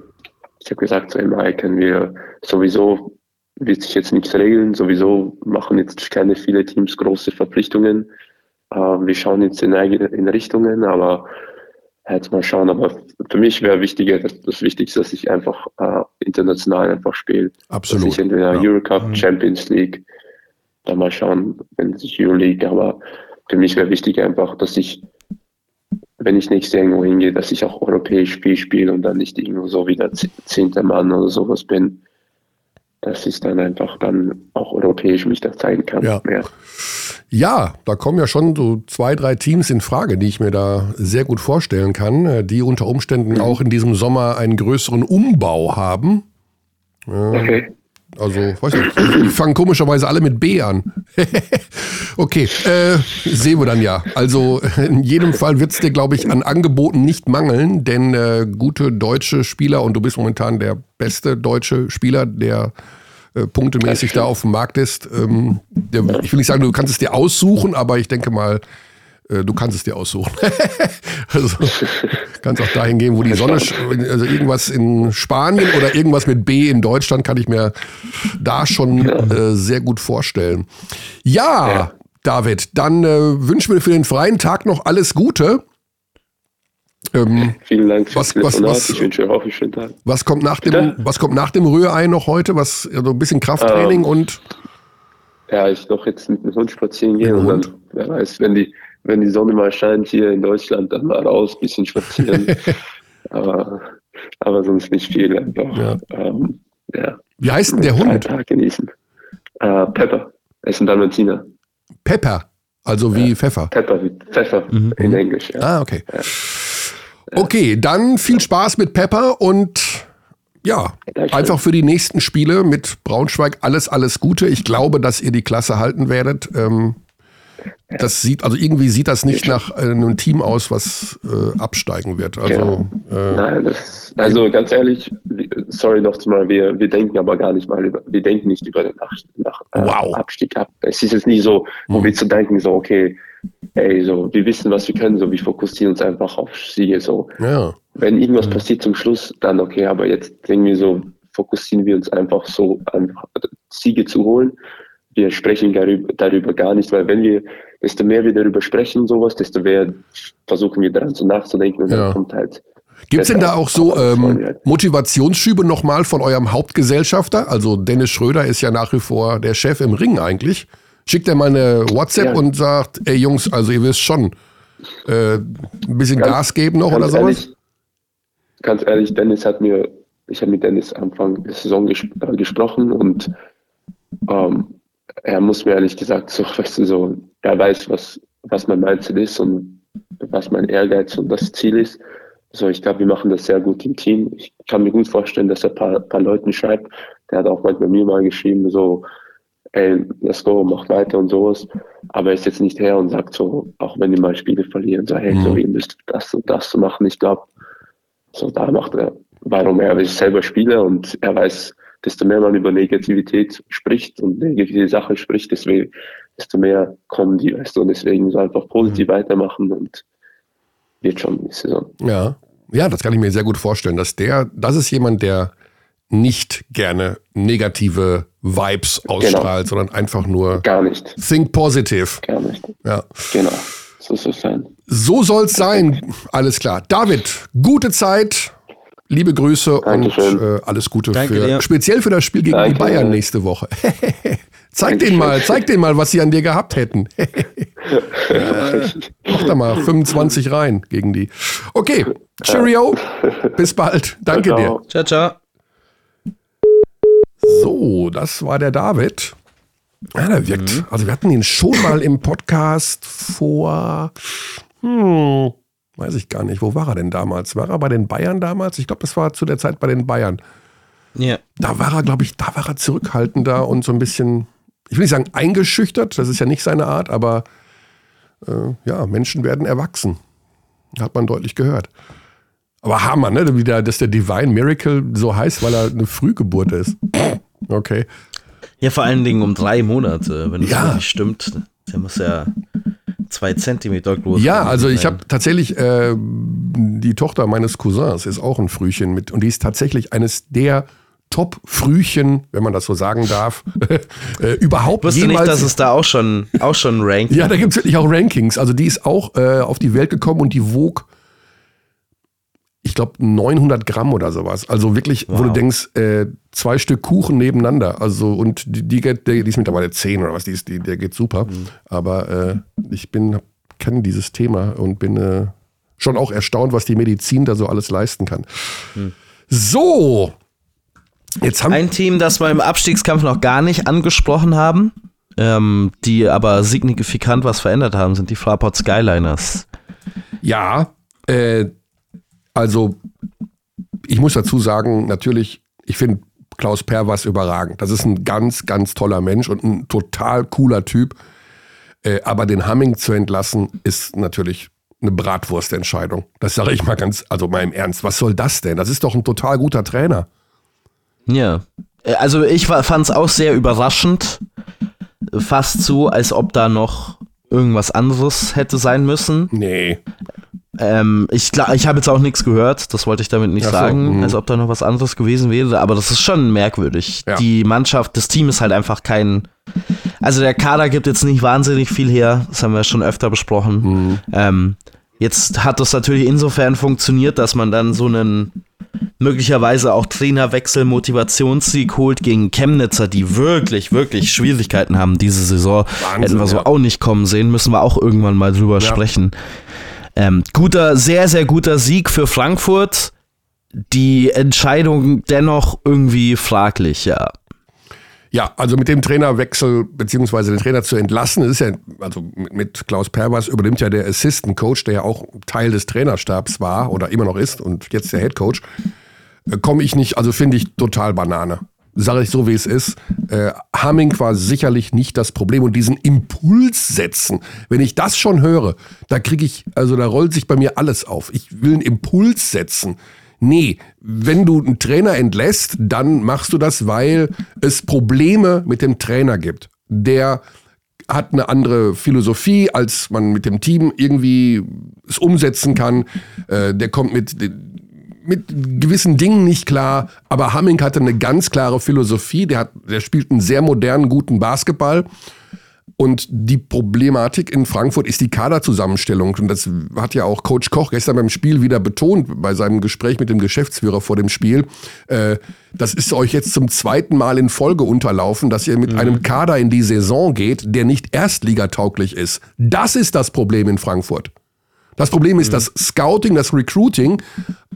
ich habe gesagt, so im Mai können wir sowieso, wird sich jetzt nichts regeln, sowieso machen jetzt keine viele Teams große Verpflichtungen. Äh, wir schauen jetzt in, in Richtungen, aber jetzt mal schauen, aber für mich wäre wichtiger, das, das Wichtigste, dass ich einfach äh, international einfach spiele. Absolut. Dass ich entweder ja. Eurocup, mhm. Champions League, dann mal schauen, wenn es sich Euroleague, aber für mich wäre wichtig einfach, dass ich, wenn ich nächstes Jahr irgendwo hingehe, dass ich auch europäisch Spiel spiele und dann nicht irgendwo so wie der zehnte Mann oder sowas bin, dass ich dann einfach dann auch europäisch mich da zeigen kann. Ja. Ja. Ja, da kommen ja schon so zwei, drei Teams in Frage, die ich mir da sehr gut vorstellen kann, die unter Umständen mhm. auch in diesem Sommer einen größeren Umbau haben. Ja. Okay. Also, weiß nicht, die fangen komischerweise alle mit B an. Okay, äh, sehen wir dann ja. Also in jedem Fall wird es dir, glaube ich, an Angeboten nicht mangeln, denn äh, gute deutsche Spieler, und du bist momentan der beste deutsche Spieler, der äh, punktemäßig da auf dem Markt ist. Ähm, der, ich will nicht sagen, du kannst es dir aussuchen, aber ich denke mal, äh, du kannst es dir aussuchen. Also kannst auch dahin gehen, wo die Sonne, also irgendwas in Spanien oder irgendwas mit B in Deutschland, kann ich mir da schon äh, sehr gut vorstellen. Ja, ja. David, dann äh, wünschen wir für den freien Tag noch alles Gute. Ähm, Vielen Dank fürs Telefonat. Ich wünsche euch auch einen schönen Tag. Was kommt nach dem, was kommt nach dem Rührei noch heute? Was, also ein bisschen Krafttraining ähm, und... Ja, ich noch jetzt mit dem Hund spazieren gehen und dann, wer weiß, wenn die Wenn die Sonne mal scheint hier in Deutschland, dann mal raus, ein bisschen spazieren. Aber aber sonst nicht viel. Einfach, ja. Ähm, ja. Wie heißt denn der Hund? Tag genießen. Äh, Pepper. Er ist ein Dalmatiner. Pepper? Also wie ja. Pfeffer? Pepper, wie Pfeffer mhm. in Englisch. Ja. Ah, okay. Ja. Okay, dann viel Spaß mit Pepper und ja, Dankeschön. Einfach für die nächsten Spiele mit Braunschweig alles, alles Gute. Ich glaube, dass ihr die Klasse halten werdet. Ähm, das sieht, also irgendwie sieht das nicht nach einem Team aus, was äh, absteigen wird. Also, ja. äh, Nein, das, also ganz ehrlich, sorry noch mal, wir, wir denken aber gar nicht mal über, wir denken nicht über den nach, nach, wow. äh, Abstieg ab. Es ist jetzt nicht so, wo hm. wir zu denken, so okay, ey, so, wir wissen, was wir können, so, wir fokussieren uns einfach auf Siege, so. Ja. Wenn irgendwas ja. passiert zum Schluss, dann okay, aber jetzt irgendwie so, fokussieren wir uns einfach so, einfach Siege zu holen. Wir sprechen gar, darüber gar nicht, weil wenn wir, desto mehr wir darüber sprechen, sowas, desto mehr versuchen wir daran zu nachzudenken und ja. dann kommt halt. Gibt es denn da auch so ähm, Motivationsschübe nochmal von eurem Hauptgesellschafter? Also Dennis Schröder ist ja nach wie vor der Chef im Ring eigentlich. Schickt er mal eine WhatsApp ja. und sagt, ey Jungs, also ihr wisst schon, äh, ein bisschen ganz, Gas geben noch oder sowas? Ehrlich, ganz ehrlich, Dennis hat mir, ich habe mit Dennis Anfang der Saison gesp- äh, gesprochen und ähm, er muss mir ehrlich gesagt, so, weißt du, so, er weiß, was, was mein Mindset ist und was mein Ehrgeiz und das Ziel ist. So, ich glaube, wir machen das sehr gut im Team. Ich kann mir gut vorstellen, dass er ein paar, paar Leuten schreibt. Der hat auch manchmal mir mal geschrieben, so, ey, let's go, macht weiter und sowas. Aber er ist jetzt nicht her und sagt so, auch wenn die mal Spiele verlieren, so, hey, mhm. so, ihr müsst das und das machen. Ich glaube, so, da macht er, warum er ist selber Spieler und er weiß, desto mehr man über Negativität spricht und negative Sachen spricht, deswegen, desto mehr kommen die, weißt du, und deswegen so einfach positiv mhm. weitermachen und wird schon die Saison. Ja. Ja, das kann ich mir sehr gut vorstellen, dass der, das ist jemand, der nicht gerne negative Vibes ausstrahlt, genau. sondern einfach nur gar nicht. Think positive. Gar nicht. Ja. Genau. So soll es sein. So soll es sein. Alles klar. David, gute Zeit. Liebe Grüße Dankeschön. und äh, alles Gute Danke für dir. Speziell für das Spiel gegen Danke. die Bayern nächste Woche. Zeig denen mal, zeig denen mal, was sie an dir gehabt hätten. äh, mach da mal fünfundzwanzig rein gegen die. Okay, cheerio. Bis bald. Danke ciao, ciao. dir. Ciao, ciao. So, das war der David. Ja, der wirkt. Mhm. Also wir hatten ihn schon mal im Podcast vor, hm, weiß ich gar nicht, wo war er denn damals? War er bei den Bayern damals? Ich glaube, das war zu der Zeit bei den Bayern. Ja. Da war er, glaube ich, da war er zurückhaltender und so ein bisschen, ich will nicht sagen eingeschüchtert, das ist ja nicht seine Art, aber äh, ja, Menschen werden erwachsen. Hat man deutlich gehört. Aber Hammer, ne? Wieder, dass der Divine Miracle so heißt, weil er eine Frühgeburt ist. Okay. Ja, vor allen Dingen um drei Monate, wenn das ja. nicht stimmt. Der muss ja zwei Zentimeter groß sein. Ja, also ich habe tatsächlich, äh, die Tochter meines Cousins ist auch ein Frühchen mit und die ist tatsächlich eines der Top-Frühchen, wenn man das so sagen darf, äh, überhaupt jemals. Ich wusste nicht, dass es da auch schon, auch schon Rankings ja, da gibt es wirklich auch Rankings. Also die ist auch äh, auf die Welt gekommen und die wog ich glaube, neunhundert Gramm oder sowas. Also wirklich, wow. wo du denkst, äh, zwei Stück Kuchen nebeneinander. Also, und die, die, geht, die ist mittlerweile zehn oder was, die, ist, die der geht super. Mhm. Aber äh, ich bin, kenne dieses Thema und bin äh, schon auch erstaunt, was die Medizin da so alles leisten kann. Mhm. So, jetzt haben ein Team, das wir im Abstiegskampf noch gar nicht angesprochen haben, ähm, die aber signifikant was verändert haben, sind die Fraport Skyliners. Ja, äh, also, ich muss dazu sagen, natürlich, ich finde Klaus Perwas überragend. Das ist ein ganz, ganz toller Mensch und ein total cooler Typ. Äh, aber den Hamming zu entlassen, ist natürlich eine Bratwurstentscheidung. Das sage ich mal ganz, also mal im Ernst. Was soll das denn? Das ist doch ein total guter Trainer. Ja, also ich fand es auch sehr überraschend. Fast so, als ob da noch irgendwas anderes hätte sein müssen. Nee. Ähm, ich ich habe jetzt auch nichts gehört, das wollte ich damit nicht so, sagen, mh. als ob da noch was anderes gewesen wäre, aber das ist schon merkwürdig. Ja. Die Mannschaft, das Team ist halt einfach kein, also der Kader gibt jetzt nicht wahnsinnig viel her, das haben wir schon öfter besprochen. Mhm. Ähm, jetzt hat das natürlich insofern funktioniert, dass man dann so einen möglicherweise auch Trainerwechsel, Motivationssieg holt gegen Chemnitzer, die wirklich, wirklich Schwierigkeiten haben diese Saison. Wahnsinn, hätten wir so ja. auch nicht kommen sehen, müssen wir auch irgendwann mal drüber ja. sprechen. Ähm, guter, sehr, sehr guter Sieg für Frankfurt. die Entscheidung dennoch irgendwie fraglich, ja. Ja, also mit dem Trainerwechsel beziehungsweise den Trainer zu entlassen, ist ja, also mit Klaus Perwas übernimmt ja der Assistant Coach, der ja auch Teil des Trainerstabs war oder immer noch ist und jetzt der Head Coach, komme ich nicht, also finde ich total Banane. Sage ich so, wie es ist. Äh, Hamming war sicherlich nicht das Problem und diesen Impuls setzen, wenn ich das schon höre, da kriege ich, also da rollt sich bei mir alles auf. Ich will einen Impuls setzen. Nee, wenn du einen Trainer entlässt, dann machst du das, weil es Probleme mit dem Trainer gibt. Der hat eine andere Philosophie, als man mit dem Team irgendwie es umsetzen kann. Äh, der kommt mit, mit gewissen Dingen nicht klar. Aber Hamming hatte eine ganz klare Philosophie. Der hat, der spielt einen sehr modernen, guten Basketball. Und die Problematik in Frankfurt ist die Kaderzusammenstellung. Und das hat ja auch Coach Koch gestern beim Spiel wieder betont, bei seinem Gespräch mit dem Geschäftsführer vor dem Spiel. Äh, das ist euch jetzt zum zweiten Mal in Folge unterlaufen, dass ihr mit mhm. einem Kader in die Saison geht, der nicht erstligatauglich ist. Das ist das Problem in Frankfurt. Das Problem ist mhm. das Scouting, das Recruiting,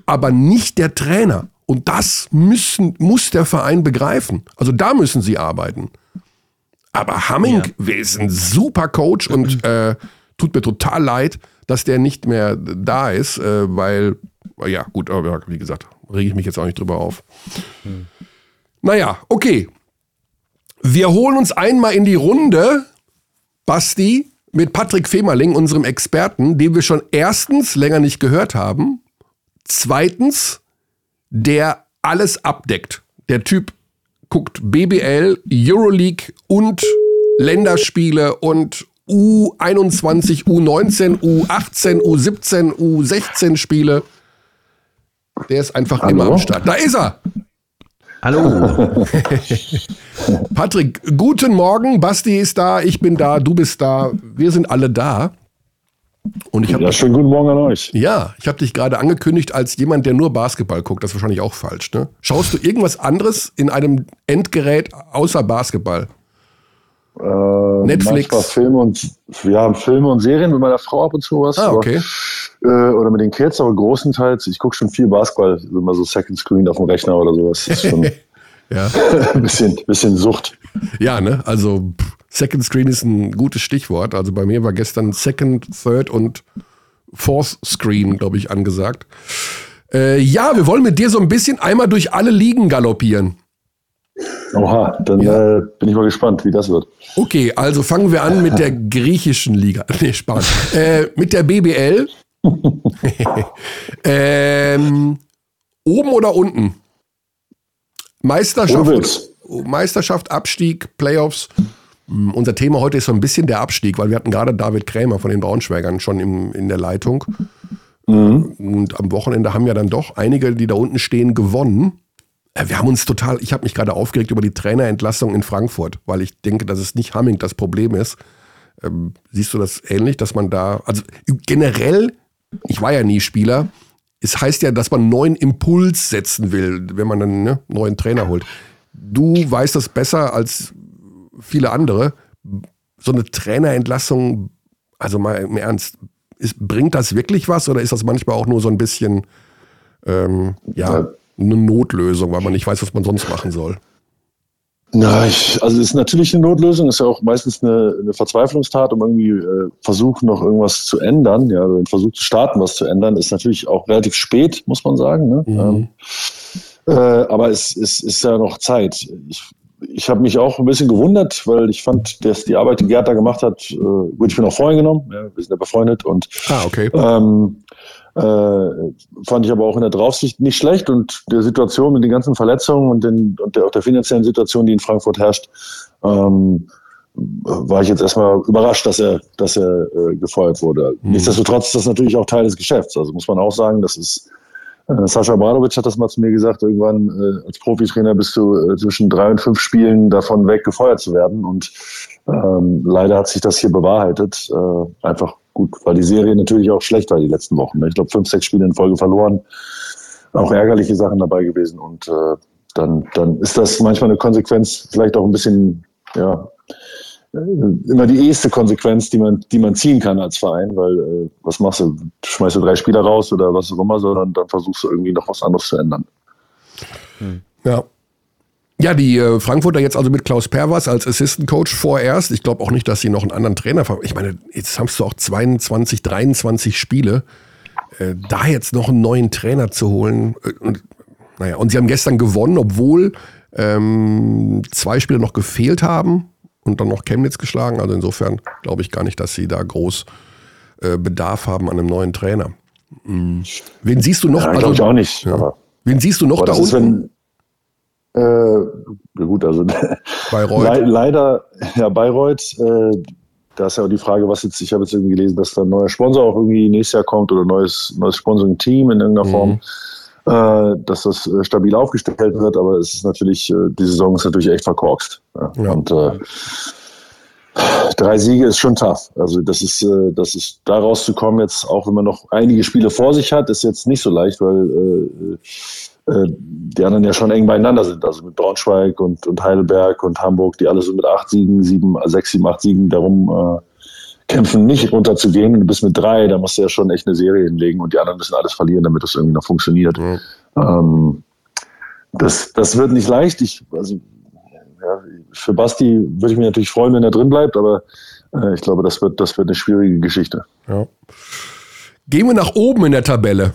aber nicht der Trainer. Und das müssen, muss der Verein begreifen. Also da müssen sie arbeiten. Aber Hamming ja. ist ein super Coach und äh, tut mir total leid, dass der nicht mehr da ist, äh, weil, ja gut, aber wie gesagt, rege ich mich jetzt auch nicht drüber auf. Hm. Naja, okay. Wir holen uns einmal in die Runde, Basti, mit Patrick Femerling, unserem Experten, den wir schon erstens länger nicht gehört haben, zweitens, der alles abdeckt. Der Typ guckt B B L, Euroleague und Länderspiele und U einundzwanzig, U neunzehn, U achtzehn, U siebzehn, U sechzehn Spiele. Der ist einfach Hallo. immer am Start. Da ist er! Hallo! Patrick, guten Morgen. Basti ist da, ich bin da, du bist da. Wir sind alle da. Und ich hab ja, schönen guten Morgen an euch. Ja, ich habe dich gerade angekündigt als jemand, der nur Basketball guckt. Das ist wahrscheinlich auch falsch, ne? Schaust du irgendwas anderes in einem Endgerät außer Basketball? Äh, Netflix? Manchmal Filme und, ja, Filme und Serien mit meiner Frau ab und zu was. Ah, okay. Aber, äh, oder mit den Kids, aber großenteils. Ich gucke schon viel Basketball, immer so Second Screen auf dem Rechner oder sowas. Das ist schon ja. ein bisschen, bisschen Sucht. Ja, ne? Also... Pff. Second Screen ist ein gutes Stichwort. Also bei mir war gestern Second, Third und Fourth Screen, glaube ich, angesagt. Äh, ja, wir wollen mit dir so ein bisschen einmal durch alle Ligen galoppieren. Oha, dann ja. äh, bin ich mal gespannt, wie das wird. Okay, also fangen wir an mit der griechischen Liga. Nee, Spaß. äh, mit der B B L. ähm, oben oder unten? Meisterschaft, Meisterschaft, Abstieg, Playoffs. Unser Thema heute ist so ein bisschen der Abstieg, weil wir hatten gerade David Krämer von den Braunschweigern schon im, in der Leitung. Mhm. Und am Wochenende haben ja dann doch einige, die da unten stehen, gewonnen. Wir haben uns total, ich habe mich gerade aufgeregt über die Trainerentlassung in Frankfurt, weil ich denke, dass es nicht Hamming das Problem ist. Ähm, siehst du das ähnlich, dass man da, also generell, ich war ja nie Spieler, es heißt ja, dass man neuen Impuls setzen will, wenn man einen ne, neuen Trainer holt. Du weißt das besser als viele andere, so eine Trainerentlassung, also mal im Ernst, ist, bringt das wirklich was oder ist das manchmal auch nur so ein bisschen ähm, ja, eine Notlösung, weil man nicht weiß, was man sonst machen soll? Na, ich, also es ist natürlich eine Notlösung, ist ja auch meistens eine, eine Verzweiflungstat, um irgendwie äh, versuchen, noch irgendwas zu ändern, ja, den Versuch zu starten, was zu ändern, ist natürlich auch relativ spät, muss man sagen, ne? Mhm. Ähm, äh, aber es, es ist ja noch Zeit. Ich Ich habe mich auch ein bisschen gewundert, weil ich fand, dass die Arbeit, die Gerd da gemacht hat, äh, gut, ich bin auch Freund genommen, ja, wir sind ja befreundet und ah, okay. ähm, äh, fand ich aber auch in der Draufsicht nicht schlecht und der Situation mit den ganzen Verletzungen und, den, und der, auch der finanziellen Situation, die in Frankfurt herrscht, ähm, war ich jetzt erstmal überrascht, dass er, dass er äh, gefeuert wurde. Mhm. Nichtsdestotrotz ist das natürlich auch Teil des Geschäfts, also muss man auch sagen, das ist Sascha Bradovic hat das mal zu mir gesagt, irgendwann äh, als Profitrainer bist du äh, zwischen drei und fünf Spielen davon weg, gefeuert zu werden. Und ähm, leider hat sich das hier bewahrheitet. Äh, einfach gut, weil die Serie natürlich auch schlecht war die letzten Wochen. Ich glaube, fünf, sechs Spiele in Folge verloren. Auch ärgerliche Sachen dabei gewesen. Und äh, dann, dann ist das manchmal eine Konsequenz, vielleicht auch ein bisschen, ja, immer die erste Konsequenz, die man, die man ziehen kann als Verein, weil äh, was machst du? Schmeißt du drei Spieler raus oder was auch immer, sondern dann versuchst du irgendwie noch was anderes zu ändern. Hm. Ja. Ja, die äh, Frankfurter jetzt also mit Klaus Perwas als Assistant Coach vorerst. Ich glaube auch nicht, dass sie noch einen anderen Trainer ver- Ich meine, jetzt hast du auch zweiundzwanzig, dreiundzwanzig Spiele. Äh, da jetzt noch einen neuen Trainer zu holen. Äh, und, naja, und sie haben gestern gewonnen, obwohl ähm, zwei Spiele noch gefehlt haben und dann noch Chemnitz geschlagen. Also insofern glaube ich gar nicht, dass sie da groß äh, Bedarf haben an einem neuen Trainer. Mhm. Wen siehst du noch? Ja, also, glaube ich auch nicht. Ja. Aber wen siehst du noch da unten? Äh, gut, also Bayreuth. Le- leider, ja, Bayreuth, äh, da ist ja auch die Frage, was jetzt, ich habe jetzt irgendwie gelesen, dass da ein neuer Sponsor auch irgendwie nächstes Jahr kommt oder neues, neues Sponsoring-Team in irgendeiner mhm. Form, äh, dass das äh, stabil aufgestellt wird, aber es ist natürlich, äh, die Saison ist natürlich echt verkorkst. Ja. Ja. Und äh, drei Siege ist schon tough. Also das ist, äh, das ist da rauszukommen jetzt, auch wenn man noch einige Spiele vor sich hat, ist jetzt nicht so leicht, weil äh, die anderen ja schon eng beieinander sind, also mit Braunschweig und, und Heidelberg und Hamburg, die alle so mit acht Siegen, sieben, sechs, sieben, acht Siegen darum äh, kämpfen, nicht runterzugehen. Und du bist mit drei, da musst du ja schon echt eine Serie hinlegen und die anderen müssen alles verlieren, damit das irgendwie noch funktioniert. Mhm. Ähm, das, das wird nicht leicht. Ich, also, ja, für Basti würde ich mich natürlich freuen, wenn er drin bleibt, aber äh, ich glaube, das wird, das wird eine schwierige Geschichte. Ja. Gehen wir nach oben in der Tabelle.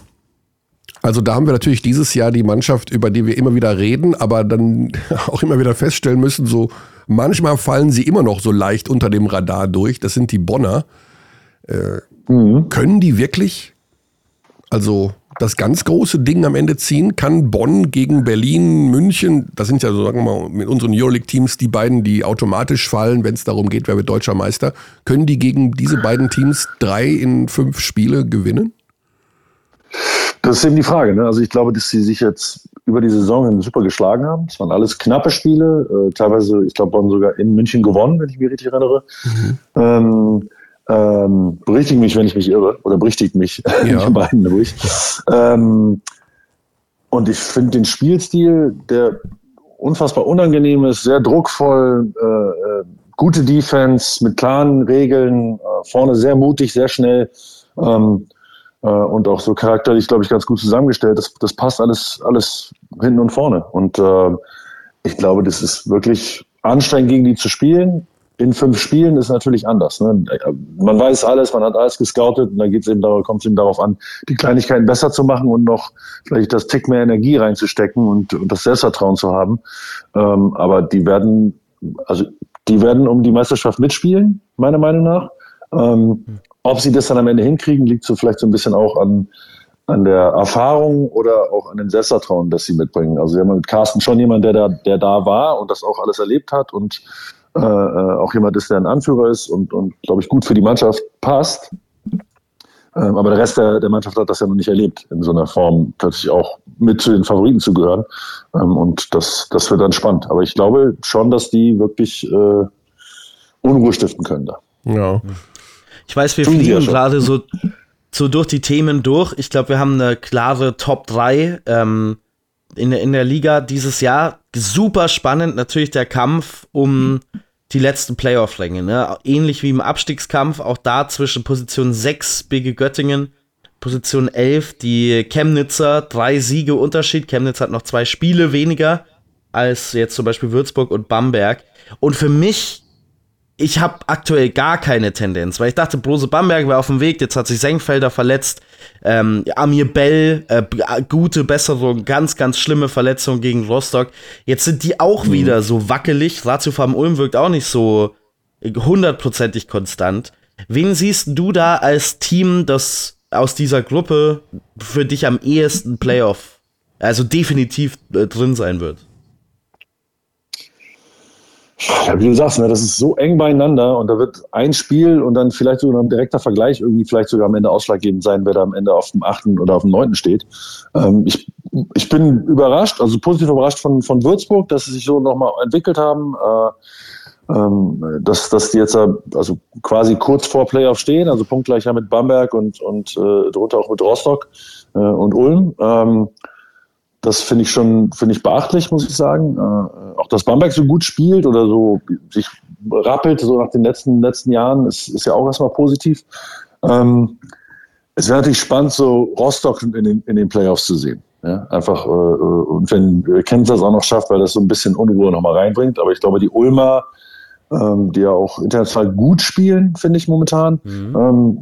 Also da haben wir natürlich dieses Jahr die Mannschaft, über die wir immer wieder reden, aber dann auch immer wieder feststellen müssen, so manchmal fallen sie immer noch so leicht unter dem Radar durch. Das sind die Bonner. Äh, mhm. Können die wirklich also das ganz große Ding am Ende ziehen? Kann Bonn gegen Berlin, München, das sind ja so, sagen wir mal, mit unseren Euroleague-Teams die beiden, die automatisch fallen, wenn es darum geht, wer wird deutscher Meister, können die gegen diese beiden Teams drei in fünf Spiele gewinnen? Das ist eben die Frage, ne? Also ich glaube, dass sie sich jetzt über die Saison super geschlagen haben. Es waren alles knappe Spiele, äh, teilweise, ich glaube, Bonn sogar in München gewonnen, wenn ich mich richtig erinnere. Mhm. Ähm, ähm, berichtigt mich, wenn ich mich irre, oder berichtigt mich, ja. Die beiden durch. Ja. Ähm, und ich finde den Spielstil, der unfassbar unangenehm ist, sehr druckvoll, äh, äh, gute Defense mit klaren Regeln, äh, vorne sehr mutig, sehr schnell. Ähm, Und auch so charakterlich, glaube ich, ganz gut zusammengestellt. Das, das passt alles, alles hinten und vorne. Und äh, ich glaube, das ist wirklich anstrengend, gegen die zu spielen. In fünf Spielen ist natürlich anders. Ne? Man weiß alles, man hat alles gescoutet und dann geht's eben darauf, kommt es eben darauf an, die Kleinigkeiten besser zu machen und noch vielleicht das Tick mehr Energie reinzustecken und, und das Selbstvertrauen zu haben. Ähm, aber die werden, also die werden um die Meisterschaft mitspielen, meiner Meinung nach. Ähm, mhm. Ob sie das dann am Ende hinkriegen, liegt so vielleicht so ein bisschen auch an, an der Erfahrung oder auch an dem Selbstvertrauen, das sie mitbringen. Also wir haben mit Carsten schon jemanden, der da, der da war und das auch alles erlebt hat und äh, auch jemand ist, der ein Anführer ist und, und glaube ich, gut für die Mannschaft passt. Ähm, aber der Rest der, der Mannschaft hat das ja noch nicht erlebt, in so einer Form plötzlich auch mit zu den Favoriten zu gehören. Ähm, und das, das wird dann spannend. Aber ich glaube schon, dass die wirklich äh, Unruhe stiften können da. Ja. Ich weiß, wir fliegen gerade so, so durch die Themen durch. Ich glaube, wir haben eine klare Top drei ähm, in, in der Liga dieses Jahr. Super spannend natürlich der Kampf um die letzten Playoff-Ränge. Ne? Ähnlich wie im Abstiegskampf, auch da zwischen Position sechs B G Göttingen, Position elf die Chemnitzer, drei Siege Unterschied. Chemnitz hat noch zwei Spiele weniger als jetzt zum Beispiel Würzburg und Bamberg. Und für mich... Ich habe aktuell gar keine Tendenz, weil ich dachte, Brose Bamberg wäre auf dem Weg, jetzt hat sich Senkfelder verletzt, ähm, Amir Bell, äh, gute Besserung, ganz, ganz schlimme Verletzung gegen Rostock. Jetzt sind die auch mhm. wieder so wackelig, Ratiofarben Ulm wirkt auch nicht so hundertprozentig konstant. Wen siehst du da als Team, das aus dieser Gruppe für dich am ehesten Playoff, also definitiv äh, drin sein wird? Ja, wie du sagst, ne, das ist so eng beieinander und da wird ein Spiel und dann vielleicht sogar ein direkter Vergleich irgendwie vielleicht sogar am Ende ausschlaggebend sein, wer da am Ende auf dem achten oder auf dem neunten steht. Ähm, ich, ich bin überrascht, also positiv überrascht von, von Würzburg, dass sie sich so nochmal entwickelt haben, äh, ähm, dass, dass die jetzt also quasi kurz vor Playoff stehen, also punktgleich ja mit Bamberg und, und äh, darunter auch mit Rostock äh, und Ulm. Ähm, Das finde ich schon, finde ich beachtlich, muss ich sagen. Äh, auch, dass Bamberg so gut spielt oder so sich rappelt, so nach den letzten, letzten Jahren, ist, ist ja auch erstmal positiv. Ähm, es wäre natürlich spannend, so Rostock in den, in den Playoffs zu sehen. Ja, einfach, äh, und wenn Chemnitz das auch noch schafft, weil das so ein bisschen Unruhe nochmal reinbringt. Aber ich glaube, die Ulmer, ähm, die ja auch international gut spielen, finde ich momentan, mhm. ähm,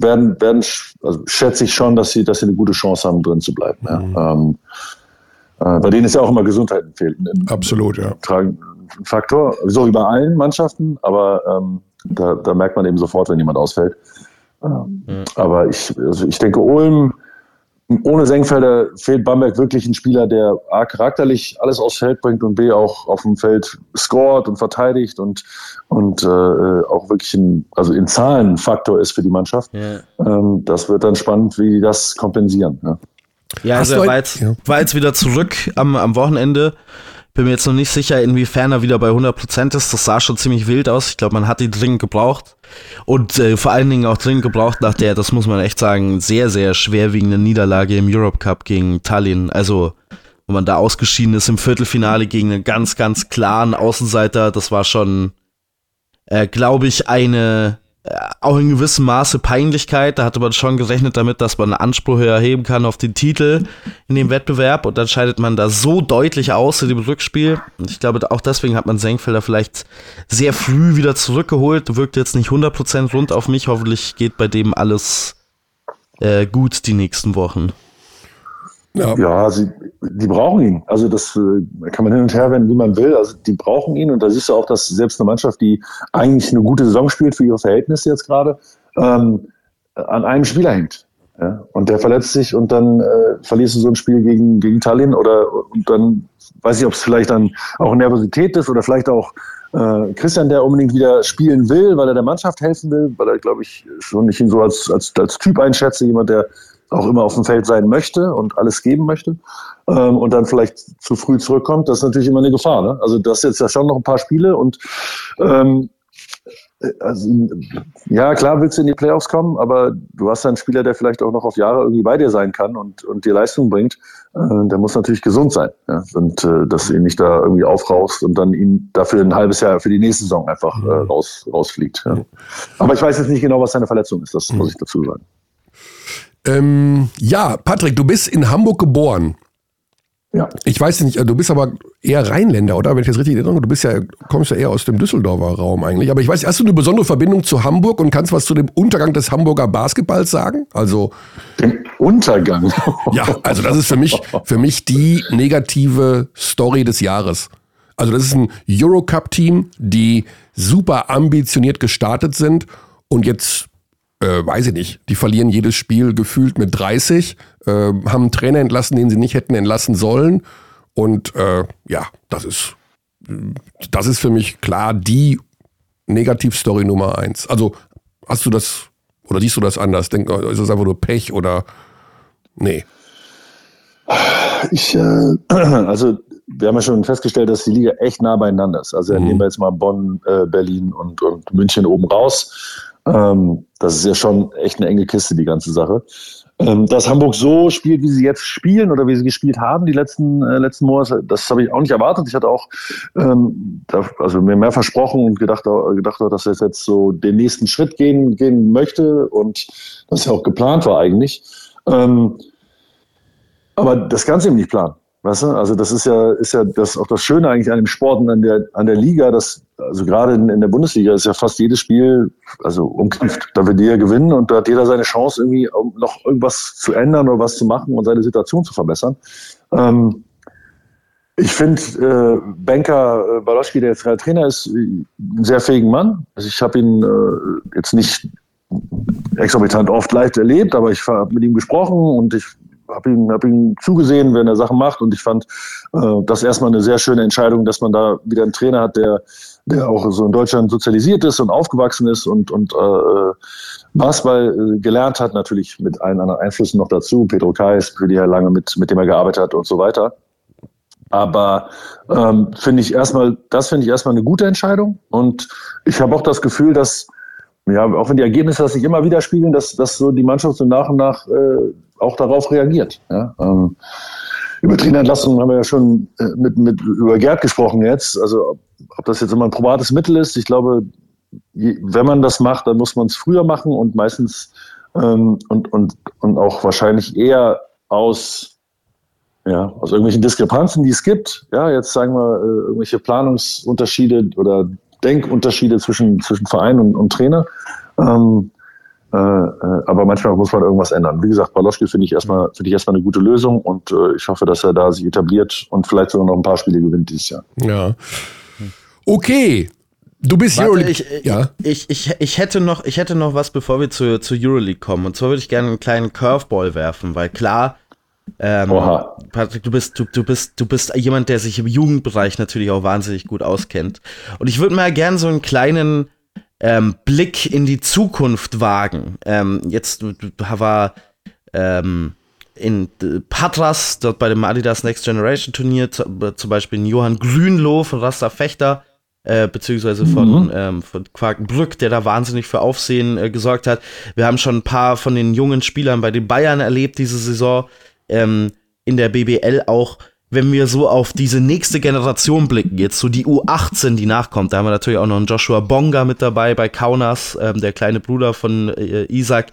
werden, werden also schätze ich schon, dass sie, dass sie eine gute Chance haben, drin zu bleiben. Mhm. Ja. Ähm, äh, bei denen ist ja auch immer Gesundheit ein fehlend. Absolut, ja. Ein Faktor, so wie bei allen Mannschaften, aber ähm, da, da merkt man eben sofort, wenn jemand ausfällt. Ähm, mhm. Aber ich, also ich denke, Ulm. Ohne Senkfelder fehlt Bamberg wirklich ein Spieler, der A, charakterlich alles aufs Feld bringt und B, auch auf dem Feld scored und verteidigt und, und äh, auch wirklich in, also in Zahlen ein Faktor ist für die Mannschaft. Yeah. Ähm, das wird dann spannend, wie die das kompensieren. Ja, ja also er war jetzt, ja. war jetzt wieder zurück am, am Wochenende. Bin mir jetzt noch nicht sicher, inwiefern er wieder bei hundert Prozent ist. Das sah schon ziemlich wild aus. Ich glaube, man hat ihn dringend gebraucht. Und äh, vor allen Dingen auch dringend gebraucht nach der, das muss man echt sagen, sehr, sehr schwerwiegenden Niederlage im Eurocup gegen Tallinn. Also, wo man da ausgeschieden ist im Viertelfinale gegen einen ganz, ganz klaren Außenseiter. Das war schon, äh, glaube ich, eine äh, auch in gewissem Maße Peinlichkeit. Da hatte man schon gerechnet damit, dass man Ansprüche erheben kann auf den Titel in dem Wettbewerb. Und dann scheidet man da so deutlich aus in dem Rückspiel. Und ich glaube, auch deswegen hat man Senkfelder vielleicht sehr früh wieder zurückgeholt. Wirkt jetzt nicht hundert Prozent rund auf mich. Hoffentlich geht bei dem alles äh, gut die nächsten Wochen. Ja, ja sie, die brauchen ihn. Also das äh, kann man hin und her wenden, wie man will. Also die brauchen ihn. Und da siehst du auch, dass selbst eine Mannschaft, die eigentlich eine gute Saison spielt für ihre Verhältnisse jetzt gerade, ähm, an einem Spieler hängt. Ja? Und der verletzt sich und dann äh, verlierst du so ein Spiel gegen, gegen Tallinn. Oder und dann weiß ich, ob es vielleicht dann auch Nervosität ist oder vielleicht auch äh, Christian, der unbedingt wieder spielen will, weil er der Mannschaft helfen will. Weil er, glaube ich, schon nicht ihn so als, als, als Typ einschätze. Jemand, der auch immer auf dem Feld sein möchte und alles geben möchte ähm, und dann vielleicht zu früh zurückkommt, das ist natürlich immer eine Gefahr. Ne? Also das ist jetzt ja schon noch ein paar Spiele und ähm, also, ja, klar willst du in die Playoffs kommen, aber du hast einen Spieler, der vielleicht auch noch auf Jahre irgendwie bei dir sein kann und, und dir Leistung bringt, äh, der muss natürlich gesund sein. Ja? Und äh, dass du ihn nicht da irgendwie aufraust und dann ihn dafür ein halbes Jahr für die nächste Saison einfach äh, raus, rausfliegt. Ja? Aber ich weiß jetzt nicht genau, was seine Verletzung ist, das muss ich dazu sagen. Ähm, ja, Patrick, du bist in Hamburg geboren. Ja. Ich weiß nicht, du bist aber eher Rheinländer, oder? Wenn ich das richtig erinnere, du bist ja, kommst ja eher aus dem Düsseldorfer Raum eigentlich. Aber ich weiß, hast du eine besondere Verbindung zu Hamburg und kannst was zu dem Untergang des Hamburger Basketballs sagen? Also dem Untergang? Ja, also das ist für mich, für mich die negative Story des Jahres. Also das ist ein Eurocup-Team, die super ambitioniert gestartet sind und jetzt Äh, weiß ich nicht, die verlieren jedes Spiel gefühlt mit dreißig, äh, haben einen Trainer entlassen, den sie nicht hätten entlassen sollen und äh, ja, das ist das ist für mich klar die Negativstory Nummer eins. Also hast du das oder siehst du das anders? Denk, ist das einfach nur Pech oder nee? Ich, äh, also wir haben ja schon festgestellt, dass die Liga echt nah beieinander ist. Also mhm. nehmen wir jetzt mal Bonn, äh, Berlin und, und München oben raus. Ähm, das ist ja schon echt eine enge Kiste, die ganze Sache. Ähm, dass Hamburg so spielt, wie sie jetzt spielen oder wie sie gespielt haben die letzten, äh, letzten Monate, das habe ich auch nicht erwartet. Ich hatte auch ähm, da, also mir mehr versprochen und gedacht, gedacht dass er jetzt so den nächsten Schritt gehen, gehen möchte und das ja auch geplant war eigentlich. Ähm, aber das kannst du eben nicht planen. Weißt du? Also das ist ja, ist ja das auch das Schöne eigentlich an dem Sport und an der, an der Liga, dass also gerade in, in der Bundesliga ist ja fast jedes Spiel also umkämpft. Da will jeder gewinnen und da hat jeder seine Chance, irgendwie um noch irgendwas zu ändern oder was zu machen und seine Situation zu verbessern. Ähm, ich finde äh, Benka äh, Baloschki, der jetzt gerade Trainer ist, ein sehr fähigen Mann. Also ich habe ihn äh, jetzt nicht exorbitant oft live erlebt, aber ich habe mit ihm gesprochen und ich habe ihm, hab ihm zugesehen, wenn er Sachen macht und ich fand äh, das erstmal eine sehr schöne Entscheidung, dass man da wieder einen Trainer hat, der, der auch so in Deutschland sozialisiert ist und aufgewachsen ist und, und äh, Basketball gelernt hat, natürlich mit allen anderen Einflüssen noch dazu, Pedro Kais, die er lange mit, mit dem er gearbeitet hat und so weiter. Aber ähm, finde ich erstmal, das finde ich erstmal eine gute Entscheidung und ich habe auch das Gefühl, dass ja, auch wenn die Ergebnisse das nicht immer widerspiegeln, dass, dass so die Mannschaft so nach und nach äh, auch darauf reagiert. Ja? Ähm, Über Trainerentlassungen haben wir ja schon mit, mit, über Gerd gesprochen jetzt. Also ob, ob das jetzt immer ein probates Mittel ist. Ich glaube, je, wenn man das macht, dann muss man es früher machen und meistens ähm, und, und, und auch wahrscheinlich eher aus, ja, aus irgendwelchen Diskrepanzen, die es gibt. Ja, jetzt sagen wir, äh, irgendwelche Planungsunterschiede oder Denkunterschiede zwischen, zwischen Verein und, und Trainer. Ähm, Äh, aber manchmal muss man irgendwas ändern. Wie gesagt, Paloschke finde ich erstmal finde ich erstmal eine gute Lösung und äh, ich hoffe, dass er da sich etabliert und vielleicht sogar noch ein paar Spiele gewinnt dieses Jahr. Ja. Okay. Du bist Warte, Euroleague. Ich, ja. ich, ich, ich, hätte noch, ich hätte noch was, bevor wir zu, zu Euroleague kommen. Und zwar würde ich gerne einen kleinen Curveball werfen, weil klar, ähm, Patrick, du bist, du, du, bist, du bist jemand, der sich im Jugendbereich natürlich auch wahnsinnig gut auskennt. Und ich würde mal gerne so einen kleinen Ähm, Blick in die Zukunft wagen. Ähm, jetzt war ähm, in Patras, dort bei dem Adidas Next Generation Turnier, zum Beispiel Johann Grünloh von Rasta Fechter, äh, beziehungsweise von, mhm. ähm, von Quakenbrück, der da wahnsinnig für Aufsehen äh, gesorgt hat. Wir haben schon ein paar von den jungen Spielern bei den Bayern erlebt diese Saison, ähm, in der B B L auch. Wenn wir so auf diese nächste Generation blicken, jetzt so die U achtzehn, die nachkommt, da haben wir natürlich auch noch einen Joshua Bonga mit dabei bei Kaunas, ähm, der kleine Bruder von äh, Isaac.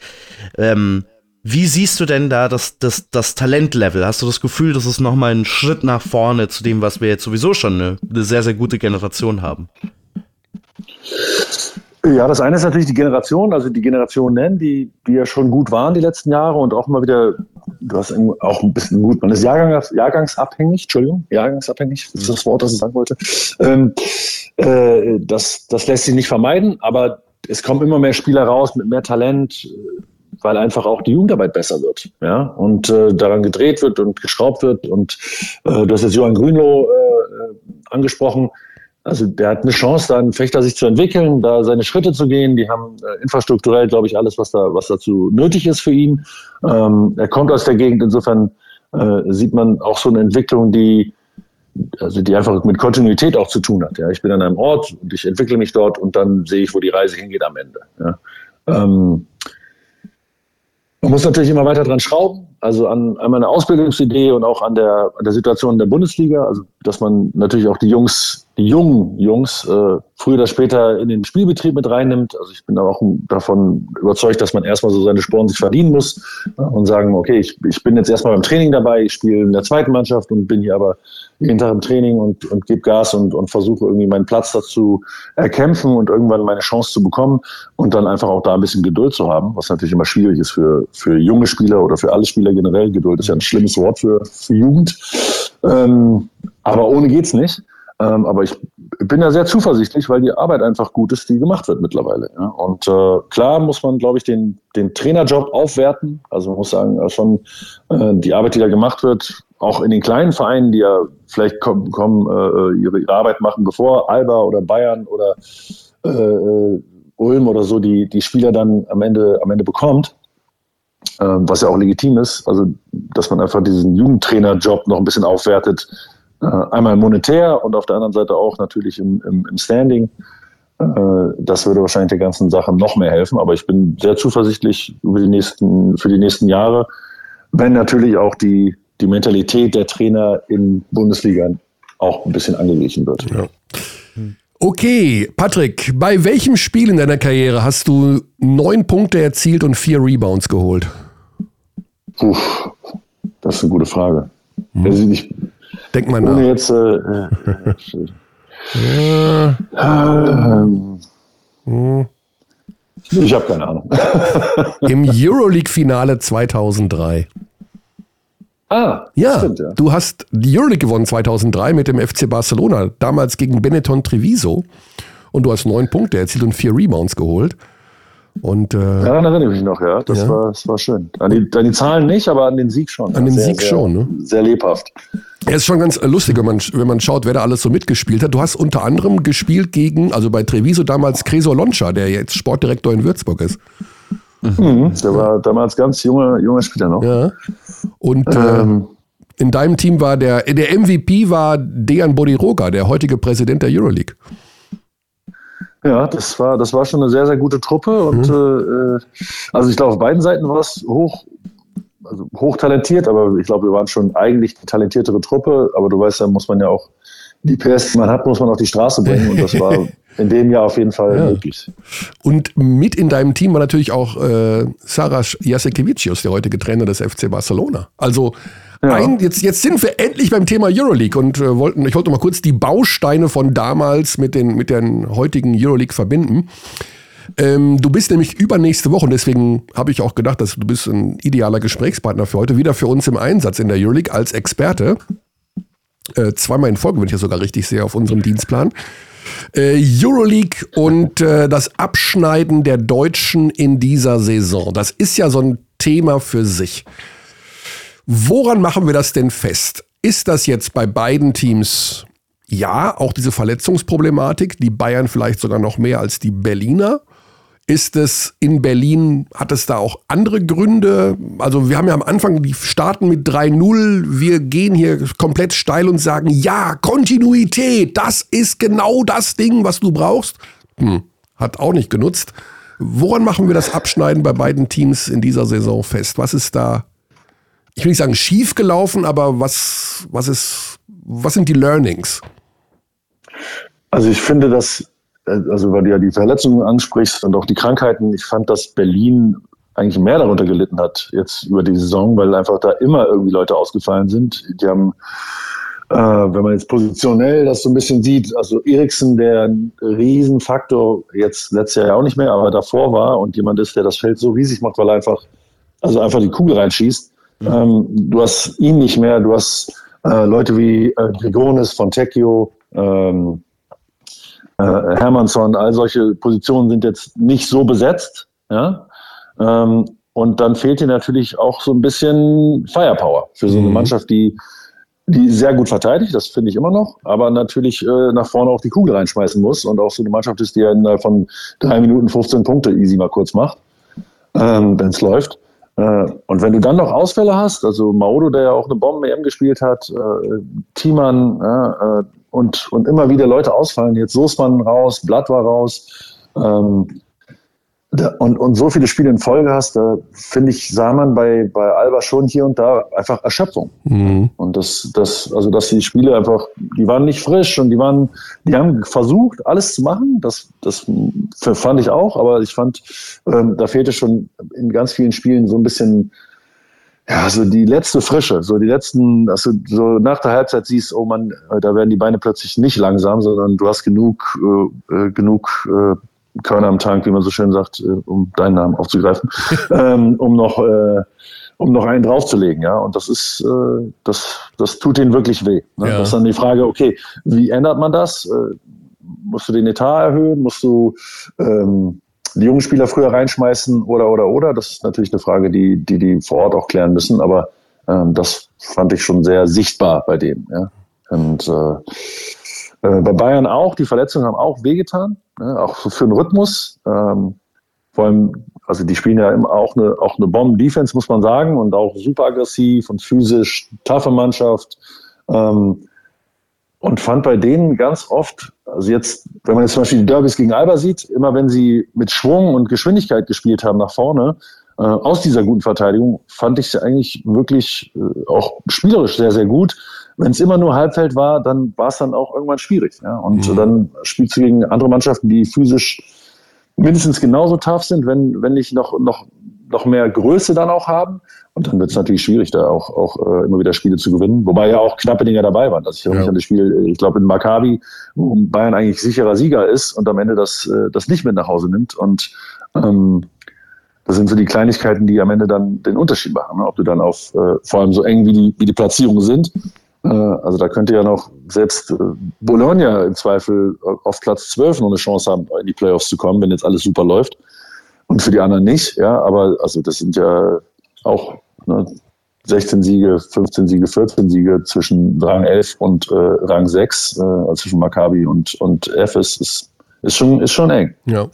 Ähm, wie siehst du denn da das, das, das Talentlevel? Hast du das Gefühl, das ist nochmal ein Schritt nach vorne zu dem, was wir jetzt sowieso schon eine, eine sehr, sehr gute Generation haben? Ja, das eine ist natürlich die Generation, also die Generationen, die, die ja schon gut waren die letzten Jahre und auch mal wieder, du hast auch ein bisschen gut, man ist Jahrgangs, jahrgangsabhängig, Entschuldigung, jahrgangsabhängig, das ist das Wort, das ich sagen wollte. Ähm, äh, das, das lässt sich nicht vermeiden, aber es kommen immer mehr Spieler raus mit mehr Talent, weil einfach auch die Jugendarbeit besser wird, ja, und äh, daran gedreht wird und geschraubt wird und äh, du hast jetzt Johann Grünloh äh, angesprochen. Also der hat eine Chance, da einen Fechter sich zu entwickeln, da seine Schritte zu gehen. Die haben äh, infrastrukturell, glaube ich, alles, was, da, was dazu nötig ist für ihn. Ähm, er kommt aus der Gegend, insofern äh, sieht man auch so eine Entwicklung, die, also die einfach mit Kontinuität auch zu tun hat. Ja? Ich bin an einem Ort und ich entwickle mich dort und dann sehe ich, wo die Reise hingeht am Ende. Ja? Ähm, man muss natürlich immer weiter dran schrauben. Also an, an meiner Ausbildungsidee und auch an der, an der Situation in der Bundesliga, also dass man natürlich auch die Jungs, die jungen Jungs äh, früher oder später in den Spielbetrieb mit reinnimmt. Also ich bin auch davon überzeugt, dass man erstmal so seine Sporen sich verdienen muss und sagen, okay, ich, ich bin jetzt erstmal beim Training dabei, ich spiele in der zweiten Mannschaft und bin hier aber jeden Tag im Training und, und gebe Gas und, und versuche irgendwie meinen Platz dazu erkämpfen und irgendwann meine Chance zu bekommen und dann einfach auch da ein bisschen Geduld zu haben, was natürlich immer schwierig ist für, für junge Spieler oder für alle Spieler generell. Geduld ist ja ein schlimmes Wort für, für Jugend. Ähm, aber ohne geht's nicht. Ähm, aber ich bin da sehr zuversichtlich, weil die Arbeit einfach gut ist, die gemacht wird mittlerweile. Ja? Und äh, klar muss man, glaube ich, den, den Trainerjob aufwerten. Also man muss sagen, schon äh, die Arbeit, die da gemacht wird, auch in den kleinen Vereinen, die ja vielleicht kommen, kommen äh, ihre, ihre Arbeit machen, bevor Alba oder Bayern oder äh, Ulm oder so die, die Spieler dann am Ende, am Ende bekommt. Was ja auch legitim ist, also dass man einfach diesen Jugendtrainerjob noch ein bisschen aufwertet, einmal monetär und auf der anderen Seite auch natürlich im, im, im Standing. Das würde wahrscheinlich der ganzen Sache noch mehr helfen, aber ich bin sehr zuversichtlich über die nächsten, für die nächsten Jahre, wenn natürlich auch die, die Mentalität der Trainer in Bundesliga auch ein bisschen angeglichen wird. Ja. Okay, Patrick, bei welchem Spiel in deiner Karriere hast du neun Punkte erzielt und vier Rebounds geholt? Puh, das ist eine gute Frage. Hm. Also ich, Denk mal nach. Ohne jetzt, äh, ja. ähm, hm. Ich habe keine Ahnung. Im Euroleague-Finale zweitausenddrei. Ah, ja, stimmt, ja, du hast die Euroleague gewonnen zweitausenddrei mit dem F C Barcelona, damals gegen Benetton Treviso. Und du hast neun Punkte erzielt und vier Rebounds geholt. Und, äh, ja, daran erinnere ich mich noch, ja. Das, ja. War, das war schön. An die, an die Zahlen nicht, aber an den Sieg schon. An den sehr, Sieg sehr, schon, ne? Sehr lebhaft. Es ist schon ganz lustig, wenn man, wenn man schaut, wer da alles so mitgespielt hat. Du hast unter anderem gespielt gegen, also bei Treviso damals, Creso Loncha, der jetzt Sportdirektor in Würzburg ist. Mhm, der war damals ganz junger, junger Spieler noch. Ja. Und ähm. äh, in deinem Team war der, der M V P war Dejan Bodiroga, der heutige Präsident der Euroleague. Ja, das war, das war schon eine sehr, sehr gute Truppe. Und mhm. äh, also ich glaube, auf beiden Seiten war es hoch, also hochtalentiert, aber ich glaube, wir waren schon eigentlich die talentiertere Truppe. Aber du weißt ja, muss man ja auch die P S, die man hat, muss man auf die Straße bringen. Und das war in dem Jahr auf jeden Fall ja. möglich. Und mit in deinem Team war natürlich auch äh, Saras Jasikevičius, der heute Trainer des F C Barcelona. Also ja. ein, jetzt, jetzt sind wir endlich beim Thema Euroleague und äh, wollten, ich wollte mal kurz die Bausteine von damals mit den, mit den heutigen Euroleague verbinden. Ähm, du bist nämlich übernächste Woche und deswegen habe ich auch gedacht, dass du bist ein idealer Gesprächspartner für heute, wieder für uns im Einsatz in der Euroleague als Experte. Äh, zweimal in Folge, wenn ich das sogar richtig sehe, auf unserem Dienstplan. Äh, Euroleague und äh, das Abschneiden der Deutschen in dieser Saison. Das ist ja so ein Thema für sich. Woran machen wir das denn fest? Ist das jetzt bei beiden Teams, ja, auch diese Verletzungsproblematik, die Bayern vielleicht sogar noch mehr als die Berliner? Ist es in Berlin, hat es da auch andere Gründe? Also wir haben ja am Anfang, die starten mit drei null, wir gehen hier komplett steil und sagen, ja, Kontinuität, das ist genau das Ding, was du brauchst. Hm, hat auch nicht genutzt. Woran machen wir das Abschneiden bei beiden Teams in dieser Saison fest? Was ist da, ich will nicht sagen schief gelaufen, aber was, was, ist, was sind die Learnings? Also ich finde, dass also weil du ja die Verletzungen ansprichst und auch die Krankheiten, ich fand, dass Berlin eigentlich mehr darunter gelitten hat jetzt über die Saison, weil einfach da immer irgendwie Leute ausgefallen sind. Die haben, äh, wenn man jetzt positionell das so ein bisschen sieht, also Eriksen, der ein Riesenfaktor jetzt letztes Jahr ja auch nicht mehr, aber davor war und jemand ist, der das Feld so riesig macht, weil er einfach, also einfach die Kugel reinschießt. Ähm, du hast ihn nicht mehr, du hast äh, Leute wie äh, Grigonis, Fontecchio, ähm, Äh, Hermannsson, all solche Positionen sind jetzt nicht so besetzt. Ja? Ähm, und dann fehlt dir natürlich auch so ein bisschen Firepower für so eine mhm. Mannschaft, die, die sehr gut verteidigt, das finde ich immer noch, aber natürlich äh, nach vorne auch die Kugel reinschmeißen muss und auch so eine Mannschaft ist, die ja innerhalb von drei Minuten fünfzehn Punkte easy mal kurz macht, ähm, wenn es läuft. Äh, und wenn du dann noch Ausfälle hast, also Maodo, der ja auch eine Bomben-E M gespielt hat, äh, Thiemann, äh, äh, Und, und immer wieder Leute ausfallen. Jetzt Soßmann raus, Blatt war raus. Ähm, da, und, und so viele Spiele in Folge hast, da finde ich, sah man bei, bei Alba schon hier und da einfach Erschöpfung. Mhm. Und das, das, also, dass die Spiele einfach, die waren nicht frisch und die waren, die haben versucht, alles zu machen. Das, das fand ich auch, aber ich fand, ähm, da fehlte schon in ganz vielen Spielen so ein bisschen. Ja, so die letzte Frische, so die letzten, dass du so nach der Halbzeit siehst, oh Mann, da werden die Beine plötzlich nicht langsam, sondern du hast genug, äh, genug äh, Körner am Tank, wie man so schön sagt, äh, um deinen Namen aufzugreifen, ähm, um noch, äh, um noch einen draufzulegen, ja. Und das ist, äh, das, das tut denen wirklich weh. Ne? Ja. Das ist dann die Frage, okay, wie ändert man das? Äh, musst du den Etat erhöhen? Musst du ähm, die jungen Spieler früher reinschmeißen oder, oder, oder. Das ist natürlich eine Frage, die die, die vor Ort auch klären müssen, aber ähm, das fand ich schon sehr sichtbar bei denen. Ja? Und äh, äh, bei Bayern auch, die Verletzungen haben auch wehgetan, ne? Auch für den Rhythmus. Ähm, vor allem, also die spielen ja immer auch eine, auch eine Bomben-Defense, muss man sagen, und auch super aggressiv und physisch, taffe Mannschaft. Ähm, Und fand bei denen ganz oft, also jetzt, wenn man jetzt zum Beispiel die Derbys gegen Alba sieht, immer wenn sie mit Schwung und Geschwindigkeit gespielt haben nach vorne, äh, aus dieser guten Verteidigung, fand ich sie eigentlich wirklich äh, auch spielerisch sehr, sehr gut. Wenn es immer nur Halbfeld war, dann war es dann auch irgendwann schwierig. Ja? Und mhm. dann spielst du gegen andere Mannschaften, die physisch mindestens genauso tough sind, wenn, wenn nicht noch, noch, noch mehr Größe dann auch haben. Und dann wird es natürlich schwierig, da auch, auch äh, immer wieder Spiele zu gewinnen. Wobei ja auch knappe Dinger dabei waren. Also ich erinnere mich ja. an das Spiel, ich glaube in Maccabi, wo Bayern eigentlich sicherer Sieger ist und am Ende das, das nicht mit nach Hause nimmt. Und ähm, das sind so die Kleinigkeiten, die am Ende dann den Unterschied machen. Ne? Ob du dann auf, äh, vor allem so eng wie die, wie die Platzierungen sind. Äh, also da könnte ja noch selbst äh, Bologna im Zweifel auf Platz zwölf noch eine Chance haben, in die Playoffs zu kommen, wenn jetzt alles super läuft. Und für die anderen nicht. Ja, aber also das sind ja auch sechzehn Siege, fünfzehn Siege, vierzehn Siege zwischen Rang elf und äh, Rang sechs, äh, also zwischen Maccabi und, und Efes, ist, ist, schon, ist schon eng. Ja,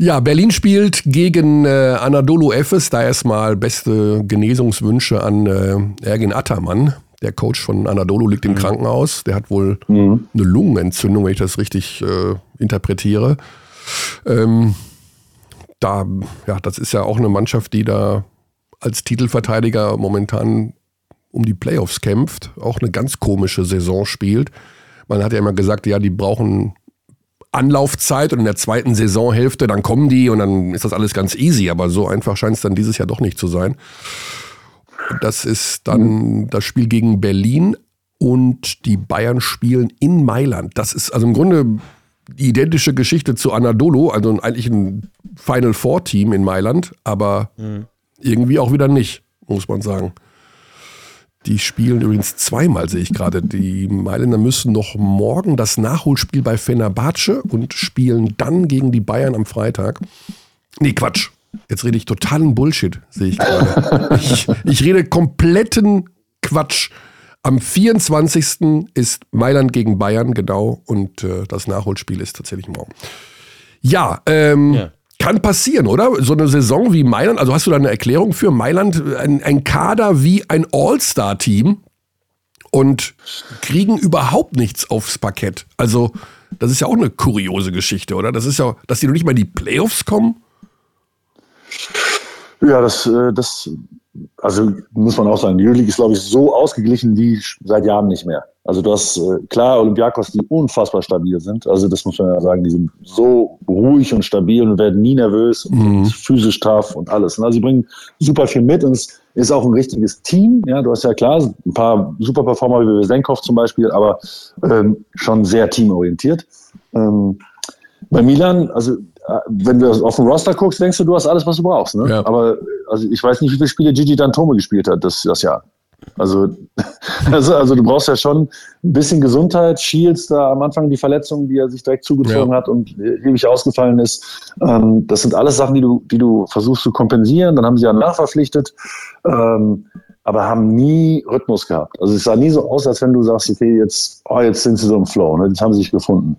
ja, Berlin spielt gegen äh, Anadolu Efes, da erstmal beste Genesungswünsche an äh, Ergin Ataman. Der Coach von Anadolu liegt im mhm. Krankenhaus, der hat wohl mhm. eine Lungenentzündung, wenn ich das richtig äh, interpretiere. Ähm, da, ja, das ist ja auch eine Mannschaft, die da als Titelverteidiger momentan um die Playoffs kämpft, auch eine ganz komische Saison spielt. Man hat ja immer gesagt, ja, die brauchen Anlaufzeit und in der zweiten Saisonhälfte, dann kommen die und dann ist das alles ganz easy. Aber so einfach scheint es dann dieses Jahr doch nicht zu sein. Das ist dann das Spiel gegen Berlin und die Bayern spielen in Mailand. Das ist also im Grunde die identische Geschichte zu Anadolu, also eigentlich ein Final Four Team in Mailand, aber mhm. irgendwie auch wieder nicht, muss man sagen. Die spielen übrigens zweimal, sehe ich gerade. Die Mailänder müssen noch morgen das Nachholspiel bei Fenerbahce und spielen dann gegen die Bayern am Freitag. Nee, Quatsch. Jetzt rede ich totalen Bullshit, sehe ich gerade. ich, ich rede kompletten Quatsch. Am vierundzwanzigsten ist Mailand gegen Bayern, genau. Und äh, das Nachholspiel ist tatsächlich morgen. Ja, ähm... Ja. Kann passieren, oder? So eine Saison wie Mailand, also hast du da eine Erklärung für Mailand, ein, ein Kader wie ein All-Star-Team und kriegen überhaupt nichts aufs Parkett. Also das ist ja auch eine kuriose Geschichte, oder? Das ist ja, dass die noch nicht mal in die Playoffs kommen? Ja, das, das also muss man auch sagen, die Euroleague ist, glaube ich, so ausgeglichen wie seit Jahren nicht mehr. Also du hast, klar, Olympiakos, die unfassbar stabil sind. Also das muss man ja sagen, die sind so ruhig und stabil und werden nie nervös und mhm. physisch tough und alles. Also sie bringen super viel mit und es ist auch ein richtiges Team. Ja, du hast ja klar ein paar super Performer wie Senkov zum Beispiel, aber ähm, schon sehr teamorientiert. Ähm, bei Milan, also äh, wenn du auf den Roster guckst, denkst du, du hast alles, was du brauchst. Ne? Ja. Aber also ich weiß nicht, wie viele Spiele Gigi Dantome gespielt hat das, das Jahr. Also, also, also du brauchst ja schon ein bisschen Gesundheit. Shields da am Anfang die Verletzungen, die er sich direkt zugezogen ja. hat und ewig ausgefallen ist. Ähm, das sind alles Sachen, die du, die du versuchst zu kompensieren. Dann haben sie ja nachverpflichtet, ähm, aber haben nie Rhythmus gehabt. Also es sah nie so aus, als wenn du sagst, okay, jetzt, oh, jetzt sind sie so im Flow. Ne? Jetzt haben sie sich gefunden.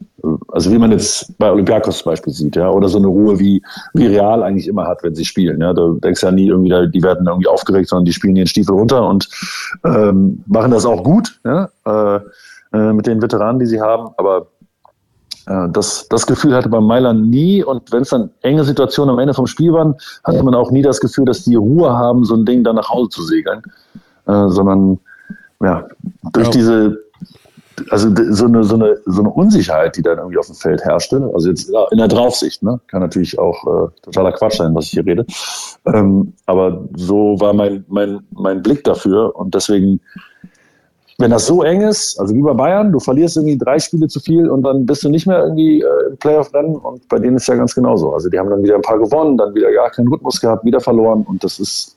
Also wie man jetzt bei Olympiakos zum Beispiel sieht, ja, oder so eine Ruhe wie, wie Real eigentlich immer hat, wenn sie spielen. Ja, da denkst du ja nie irgendwie, die werden irgendwie aufgeregt, sondern die spielen ihren Stiefel runter und ähm, machen das auch gut, ja, äh, äh, mit den Veteranen, die sie haben. Aber äh, das, das Gefühl hatte bei Mailand nie. Und wenn es dann enge Situationen am Ende vom Spiel waren, hatte man auch nie das Gefühl, dass die Ruhe haben, so ein Ding dann nach Hause zu segeln. Äh, sondern ja, durch ja. diese... Also so eine, so, eine, so eine Unsicherheit, die dann irgendwie auf dem Feld herrschte, also jetzt in der Draufsicht, ne? Kann natürlich auch äh, totaler Quatsch sein, was ich hier rede, ähm, aber so war mein, mein, mein Blick dafür und deswegen, wenn das so eng ist, also wie bei Bayern, du verlierst irgendwie drei Spiele zu viel und dann bist du nicht mehr irgendwie äh, im Playoff-Rennen und bei denen ist ja ganz genauso, also die haben dann wieder ein paar gewonnen, dann wieder gar keinen Rhythmus gehabt, wieder verloren und das ist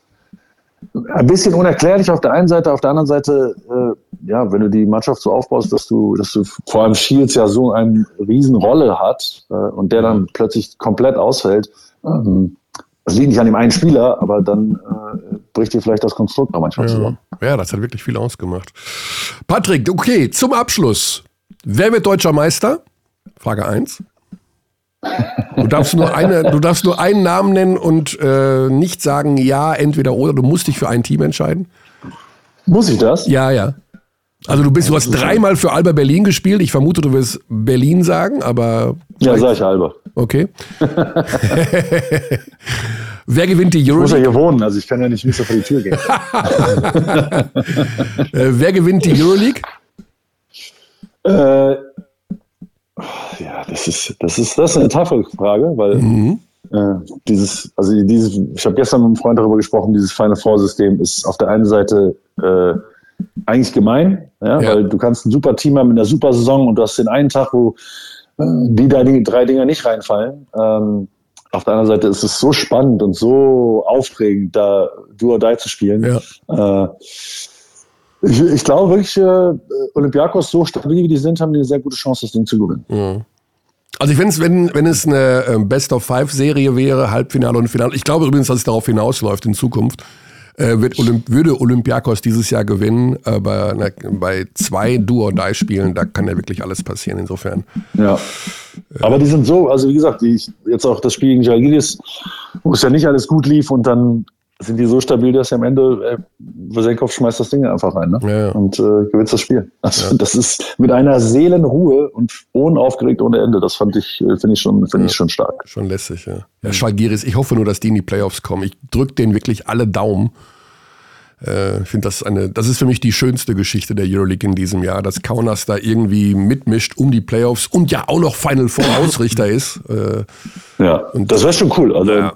ein bisschen unerklärlich auf der einen Seite, auf der anderen Seite, äh, ja, wenn du die Mannschaft so aufbaust, dass du, dass du vor allem Shields ja so eine Riesenrolle hat äh, und der dann plötzlich komplett ausfällt, ähm, das liegt nicht an dem einen Spieler, aber dann äh, bricht dir vielleicht das Konstrukt noch manchmal ja. zusammen. Ja, das hat wirklich viel ausgemacht. Patrick, okay, zum Abschluss. Wer wird deutscher Meister? Frage eins. Du darfst nur eine, du darfst nur einen Namen nennen und äh, nicht sagen, ja, entweder oder. Du musst dich für ein Team entscheiden. Muss ich das? Ja, ja. Also du bist, du hast dreimal für Alba Berlin gespielt. Ich vermute, du wirst Berlin sagen, aber... Ja, sag ich Alba. Okay. Wer gewinnt die Euroleague? Ich muss ja hier wohnen, also ich kann ja nicht mehr so vor die Tür gehen. Wer gewinnt die Euroleague? Äh... Ja, das ist, das ist, das ist eine taffe Frage, weil mhm. äh, dieses, also dieses, ich habe gestern mit einem Freund darüber gesprochen, dieses Final Four-System ist auf der einen Seite äh, eigentlich gemein, ja, ja. weil du kannst ein super Team haben mit einer super Saison und du hast den einen Tag, wo äh, die da die drei Dinger nicht reinfallen. Ähm, auf der anderen Seite ist es so spannend und so aufregend, da Do or Die zu spielen. Ja. Äh, Ich, ich glaube wirklich, äh, Olympiakos, so stabil wie die sind, haben die eine sehr gute Chance, das Ding zu gewinnen. Mhm. Also ich find's, wenn, wenn es eine äh, Best-of-Five-Serie wäre, Halbfinale und Finale, ich glaube übrigens, dass es darauf hinausläuft in Zukunft, äh, wird Olymp- würde Olympiakos dieses Jahr gewinnen, aber na, bei zwei Do-or-Die-Spielen, da kann ja wirklich alles passieren insofern. Ja, äh, aber die sind so, also wie gesagt, die, jetzt auch das Spiel gegen Jalgiris, wo es ja nicht alles gut lief und dann sind die so stabil, dass sie am Ende, Wesenkopf schmeißt das Ding einfach rein, ne? Ja, ja. Und äh, gewinnt das Spiel. Also ja. Das ist mit einer Seelenruhe und unaufgeregt ohne Ende. Das fand ich, finde ich schon, finde ja. ich schon stark. Schon lässig, ja. Herr Schalgiris, ich hoffe nur, dass die in die Playoffs kommen. Ich drücke denen wirklich alle Daumen. Äh, ich finde, das eine, das ist für mich die schönste Geschichte der Euroleague in diesem Jahr, dass Kaunas da irgendwie mitmischt um die Playoffs und ja auch noch Final Four Ausrichter ist. Äh, ja, und das wäre schon cool. Also ja.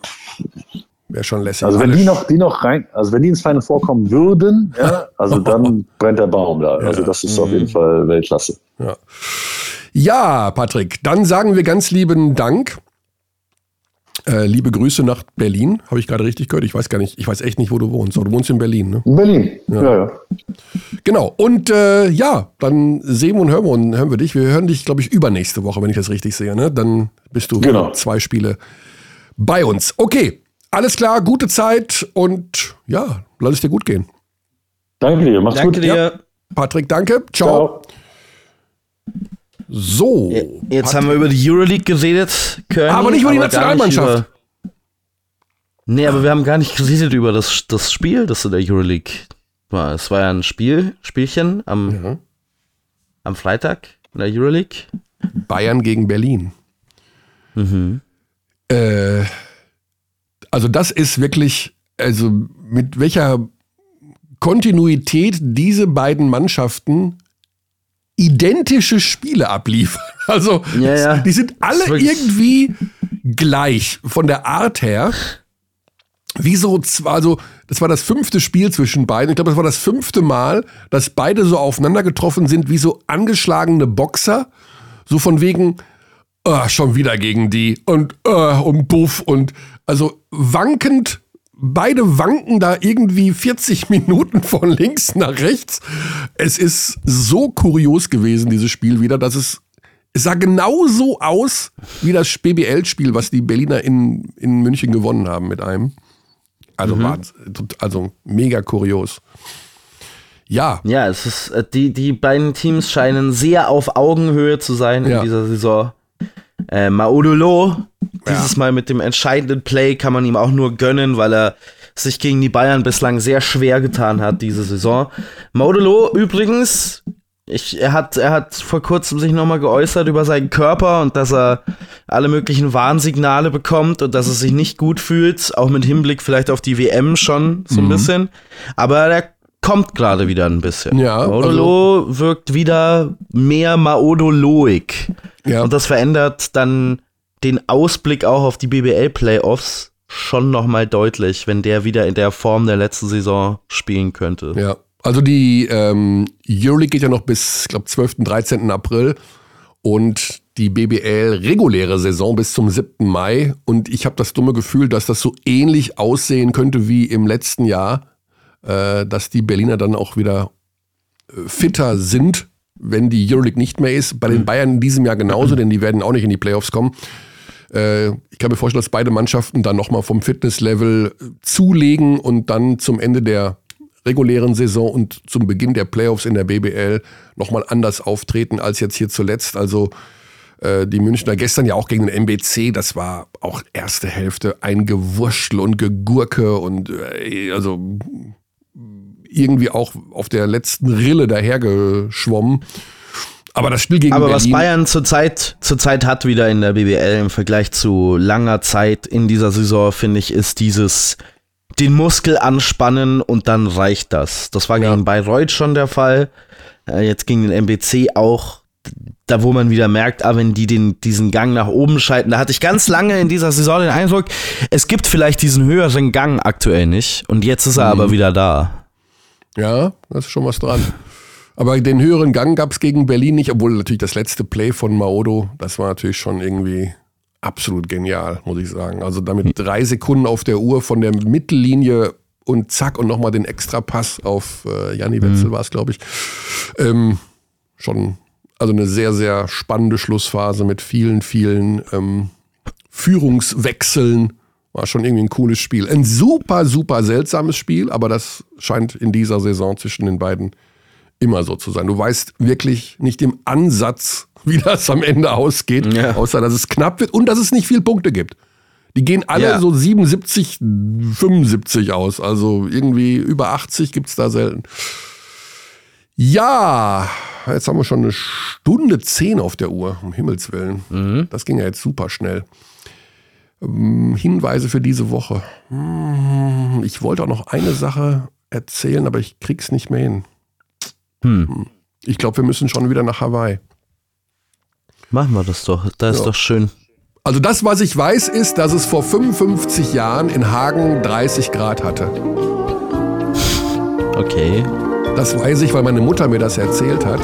Wäre schon lässig. Also wenn die noch, die noch rein, also wenn die ins Final vorkommen würden, ja, also dann brennt der Baum da. Also ja. Das ist auf jeden Fall Weltklasse. Ja. Ja, Patrick, dann sagen wir ganz lieben Dank. Äh, liebe Grüße nach Berlin. Habe ich gerade richtig gehört? Ich weiß gar nicht, ich weiß echt nicht, wo du wohnst. Du wohnst in Berlin, ne? In Berlin, ja, ja. ja. Genau. Und äh, ja, dann sehen wir und hören wir, und hören wir dich. Wir hören dich, glaube ich, übernächste Woche, wenn ich das richtig sehe. Ne? Dann bist du genau. zwei Spiele bei uns. Okay. Alles klar, gute Zeit und ja, lass es dir gut gehen. Danke dir, mach's danke gut. Dir. Ja. Patrick, danke. Ciao. Ciao. So. Jetzt Patrick. Haben wir über die Euroleague geredet. Körny, aber nicht über die Nationalmannschaft. Über, nee, aber wir haben gar nicht geredet über das, das Spiel, das in der Euroleague war. Es war ja ein Spiel, Spielchen am, mhm. am Freitag in der Euroleague. Bayern gegen Berlin. Mhm. Äh. Also das ist wirklich, also mit welcher Kontinuität diese beiden Mannschaften identische Spiele abliefern. Also ja, ja. die sind alle irgendwie gleich von der Art her. Wie so, also das war das fünfte Spiel zwischen beiden. Ich glaube, das war das fünfte Mal, dass beide so aufeinander getroffen sind, wie so angeschlagene Boxer. So von wegen, oh, schon wieder gegen die und oh, und Buff und also wankend, beide wanken da irgendwie vierzig Minuten von links nach rechts. Es ist so kurios gewesen, dieses Spiel wieder, dass es, es sah genauso aus wie das B B L-Spiel, was die Berliner in, in München gewonnen haben mit einem. Also, mhm. war, also mega kurios. Ja. Ja, es ist, die, die beiden Teams scheinen sehr auf Augenhöhe zu sein in ja. dieser Saison. Äh, Maodo Lo, dieses ja. Mal mit dem entscheidenden Play, kann man ihm auch nur gönnen, weil er sich gegen die Bayern bislang sehr schwer getan hat diese Saison. Maodo Lo übrigens, ich, er hat, er hat vor kurzem sich nochmal geäußert über seinen Körper und dass er alle möglichen Warnsignale bekommt und dass er sich nicht gut fühlt, auch mit Hinblick vielleicht auf die W M schon so mhm. ein bisschen, aber der kommt gerade wieder ein bisschen. Ja, Maodo Lo also wirkt wieder mehr Maodo Loig. Ja. Und das verändert dann den Ausblick auch auf die B B L-Playoffs schon nochmal deutlich, wenn der wieder in der Form der letzten Saison spielen könnte. Ja, also die ähm, Euroleague geht ja noch bis, glaube zwölften, dreizehnten April und die B B L-reguläre Saison bis zum siebten Mai. Und ich habe das dumme Gefühl, dass das so ähnlich aussehen könnte wie im letzten Jahr, äh, dass die Berliner dann auch wieder fitter sind, wenn die Euroleague nicht mehr ist. Bei den Bayern in diesem Jahr genauso, denn die werden auch nicht in die Playoffs kommen. Äh, ich kann mir vorstellen, dass beide Mannschaften dann nochmal vom Fitnesslevel zulegen und dann zum Ende der regulären Saison und zum Beginn der Playoffs in der B B L nochmal anders auftreten als jetzt hier zuletzt. Also äh, die Münchner gestern ja auch gegen den M B C, das war auch erste Hälfte ein Gewurschtel und Gegurke und äh, also irgendwie auch auf der letzten Rille dahergeschwommen. Aber das Spiel gegen Aber Berlin... Aber was Bayern zurzeit zurzeit hat wieder in der B B L im Vergleich zu langer Zeit in dieser Saison, finde ich, ist dieses den Muskel anspannen und dann reicht das. Das war ja. gegen Bayreuth schon der Fall. Jetzt gegen den M B C auch. Da, wo man wieder merkt, ah, wenn die den, diesen Gang nach oben schalten, da hatte ich ganz lange in dieser Saison den Eindruck, es gibt vielleicht diesen höheren Gang aktuell nicht. Und jetzt ist er mhm. aber wieder da. Ja, da ist schon was dran. Aber den höheren Gang gab es gegen Berlin nicht, obwohl natürlich das letzte Play von Maodo, das war natürlich schon irgendwie absolut genial, muss ich sagen. Also damit drei Sekunden auf der Uhr von der Mittellinie und zack und nochmal den Extrapass auf äh, Janni Wetzel mhm. war es, glaube ich. Ähm, schon, also eine sehr, sehr spannende Schlussphase mit vielen, vielen ähm, Führungswechseln. War schon irgendwie ein cooles Spiel. Ein super, super seltsames Spiel, aber das scheint in dieser Saison zwischen den beiden immer so zu sein. Du weißt wirklich nicht im Ansatz, wie das am Ende ausgeht, ja. außer dass es knapp wird und dass es nicht viele Punkte gibt. Die gehen alle ja. so siebenundsiebzig, fünfundsiebzig aus. Also irgendwie über achtzig gibt es da selten. Ja, jetzt haben wir schon eine Stunde zehn auf der Uhr, um Himmels Willen. Mhm. Das ging ja jetzt super schnell. Ähm, Hinweise für diese Woche. Hm, ich wollte auch noch eine Sache erzählen, aber ich krieg's nicht mehr hin. Hm. Ich glaube, wir müssen schon wieder nach Hawaii. Machen wir das doch. Das ja. ist doch schön. Also das, was ich weiß, ist, dass es vor fünfundfünfzig Jahren in Hagen dreißig Grad hatte. Okay. Das weiß ich, weil meine Mutter mir das erzählt hat.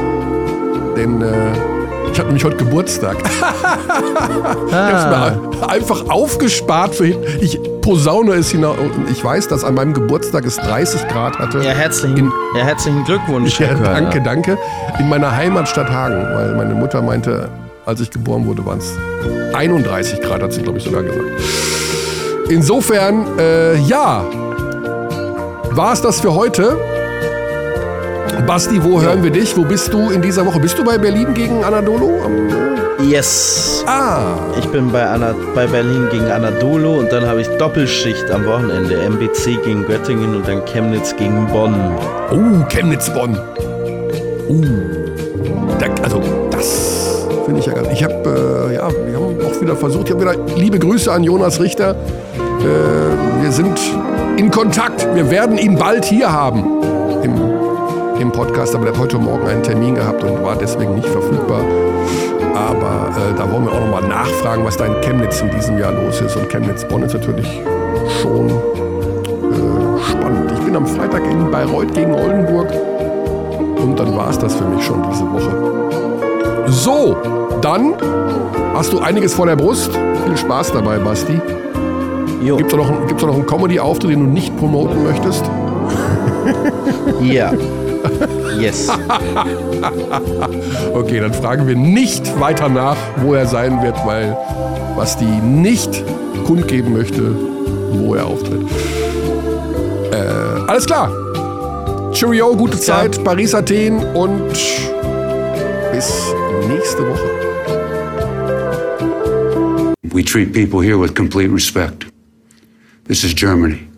Denn äh, ich hatte nämlich heute Geburtstag. Ich hab's mir einfach aufgespart für hinten. Ich posaune es hinaus. Ich weiß, dass an meinem Geburtstag es dreißig Grad hatte. Ja, herzlichen, in, ja, herzlichen Glückwunsch. Ja, danke, danke. In meiner Heimatstadt Hagen, weil meine Mutter meinte, als ich geboren wurde, waren es einunddreißig Grad, hat sie, glaube ich, sogar gesagt. Insofern, äh, ja, war es das für heute. Basti, wo ja. hören wir dich? Wo bist du in dieser Woche? Bist du bei Berlin gegen Anadolu? Yes. Ah. Ich bin bei, Ana- bei Berlin gegen Anadolu und dann habe ich Doppelschicht am Wochenende. M B C gegen Göttingen und dann Chemnitz gegen Bonn. Oh, Chemnitz-Bonn. Oh. Da, also, das finde ich ja ganz... Ich habe, äh, ja, wir haben auch wieder versucht. Ich habe wieder liebe Grüße an Jonas Richter. Äh, wir sind in Kontakt. Wir werden ihn bald hier haben. Im im Podcast, aber der hat heute Morgen einen Termin gehabt und war deswegen nicht verfügbar. Aber äh, da wollen wir auch nochmal nachfragen, was da in Chemnitz in diesem Jahr los ist. Und Chemnitz-Bonn ist natürlich schon äh, spannend. Ich bin am Freitag in Bayreuth gegen Oldenburg und dann war es das für mich schon diese Woche. So, dann hast du einiges vor der Brust. Viel Spaß dabei, Basti. Jo. Gibt's noch, gibt's noch einen Comedy-Auftritt, den du nicht promoten möchtest? Ja. Yes. Okay, dann fragen wir nicht weiter nach, wo er sein wird, weil Basti nicht kundgeben möchte, wo er auftritt. Äh, alles klar. Cheerio, gute Zeit, ja. Paris, Athen und bis nächste Woche. We treat people here with complete respect. This is Germany.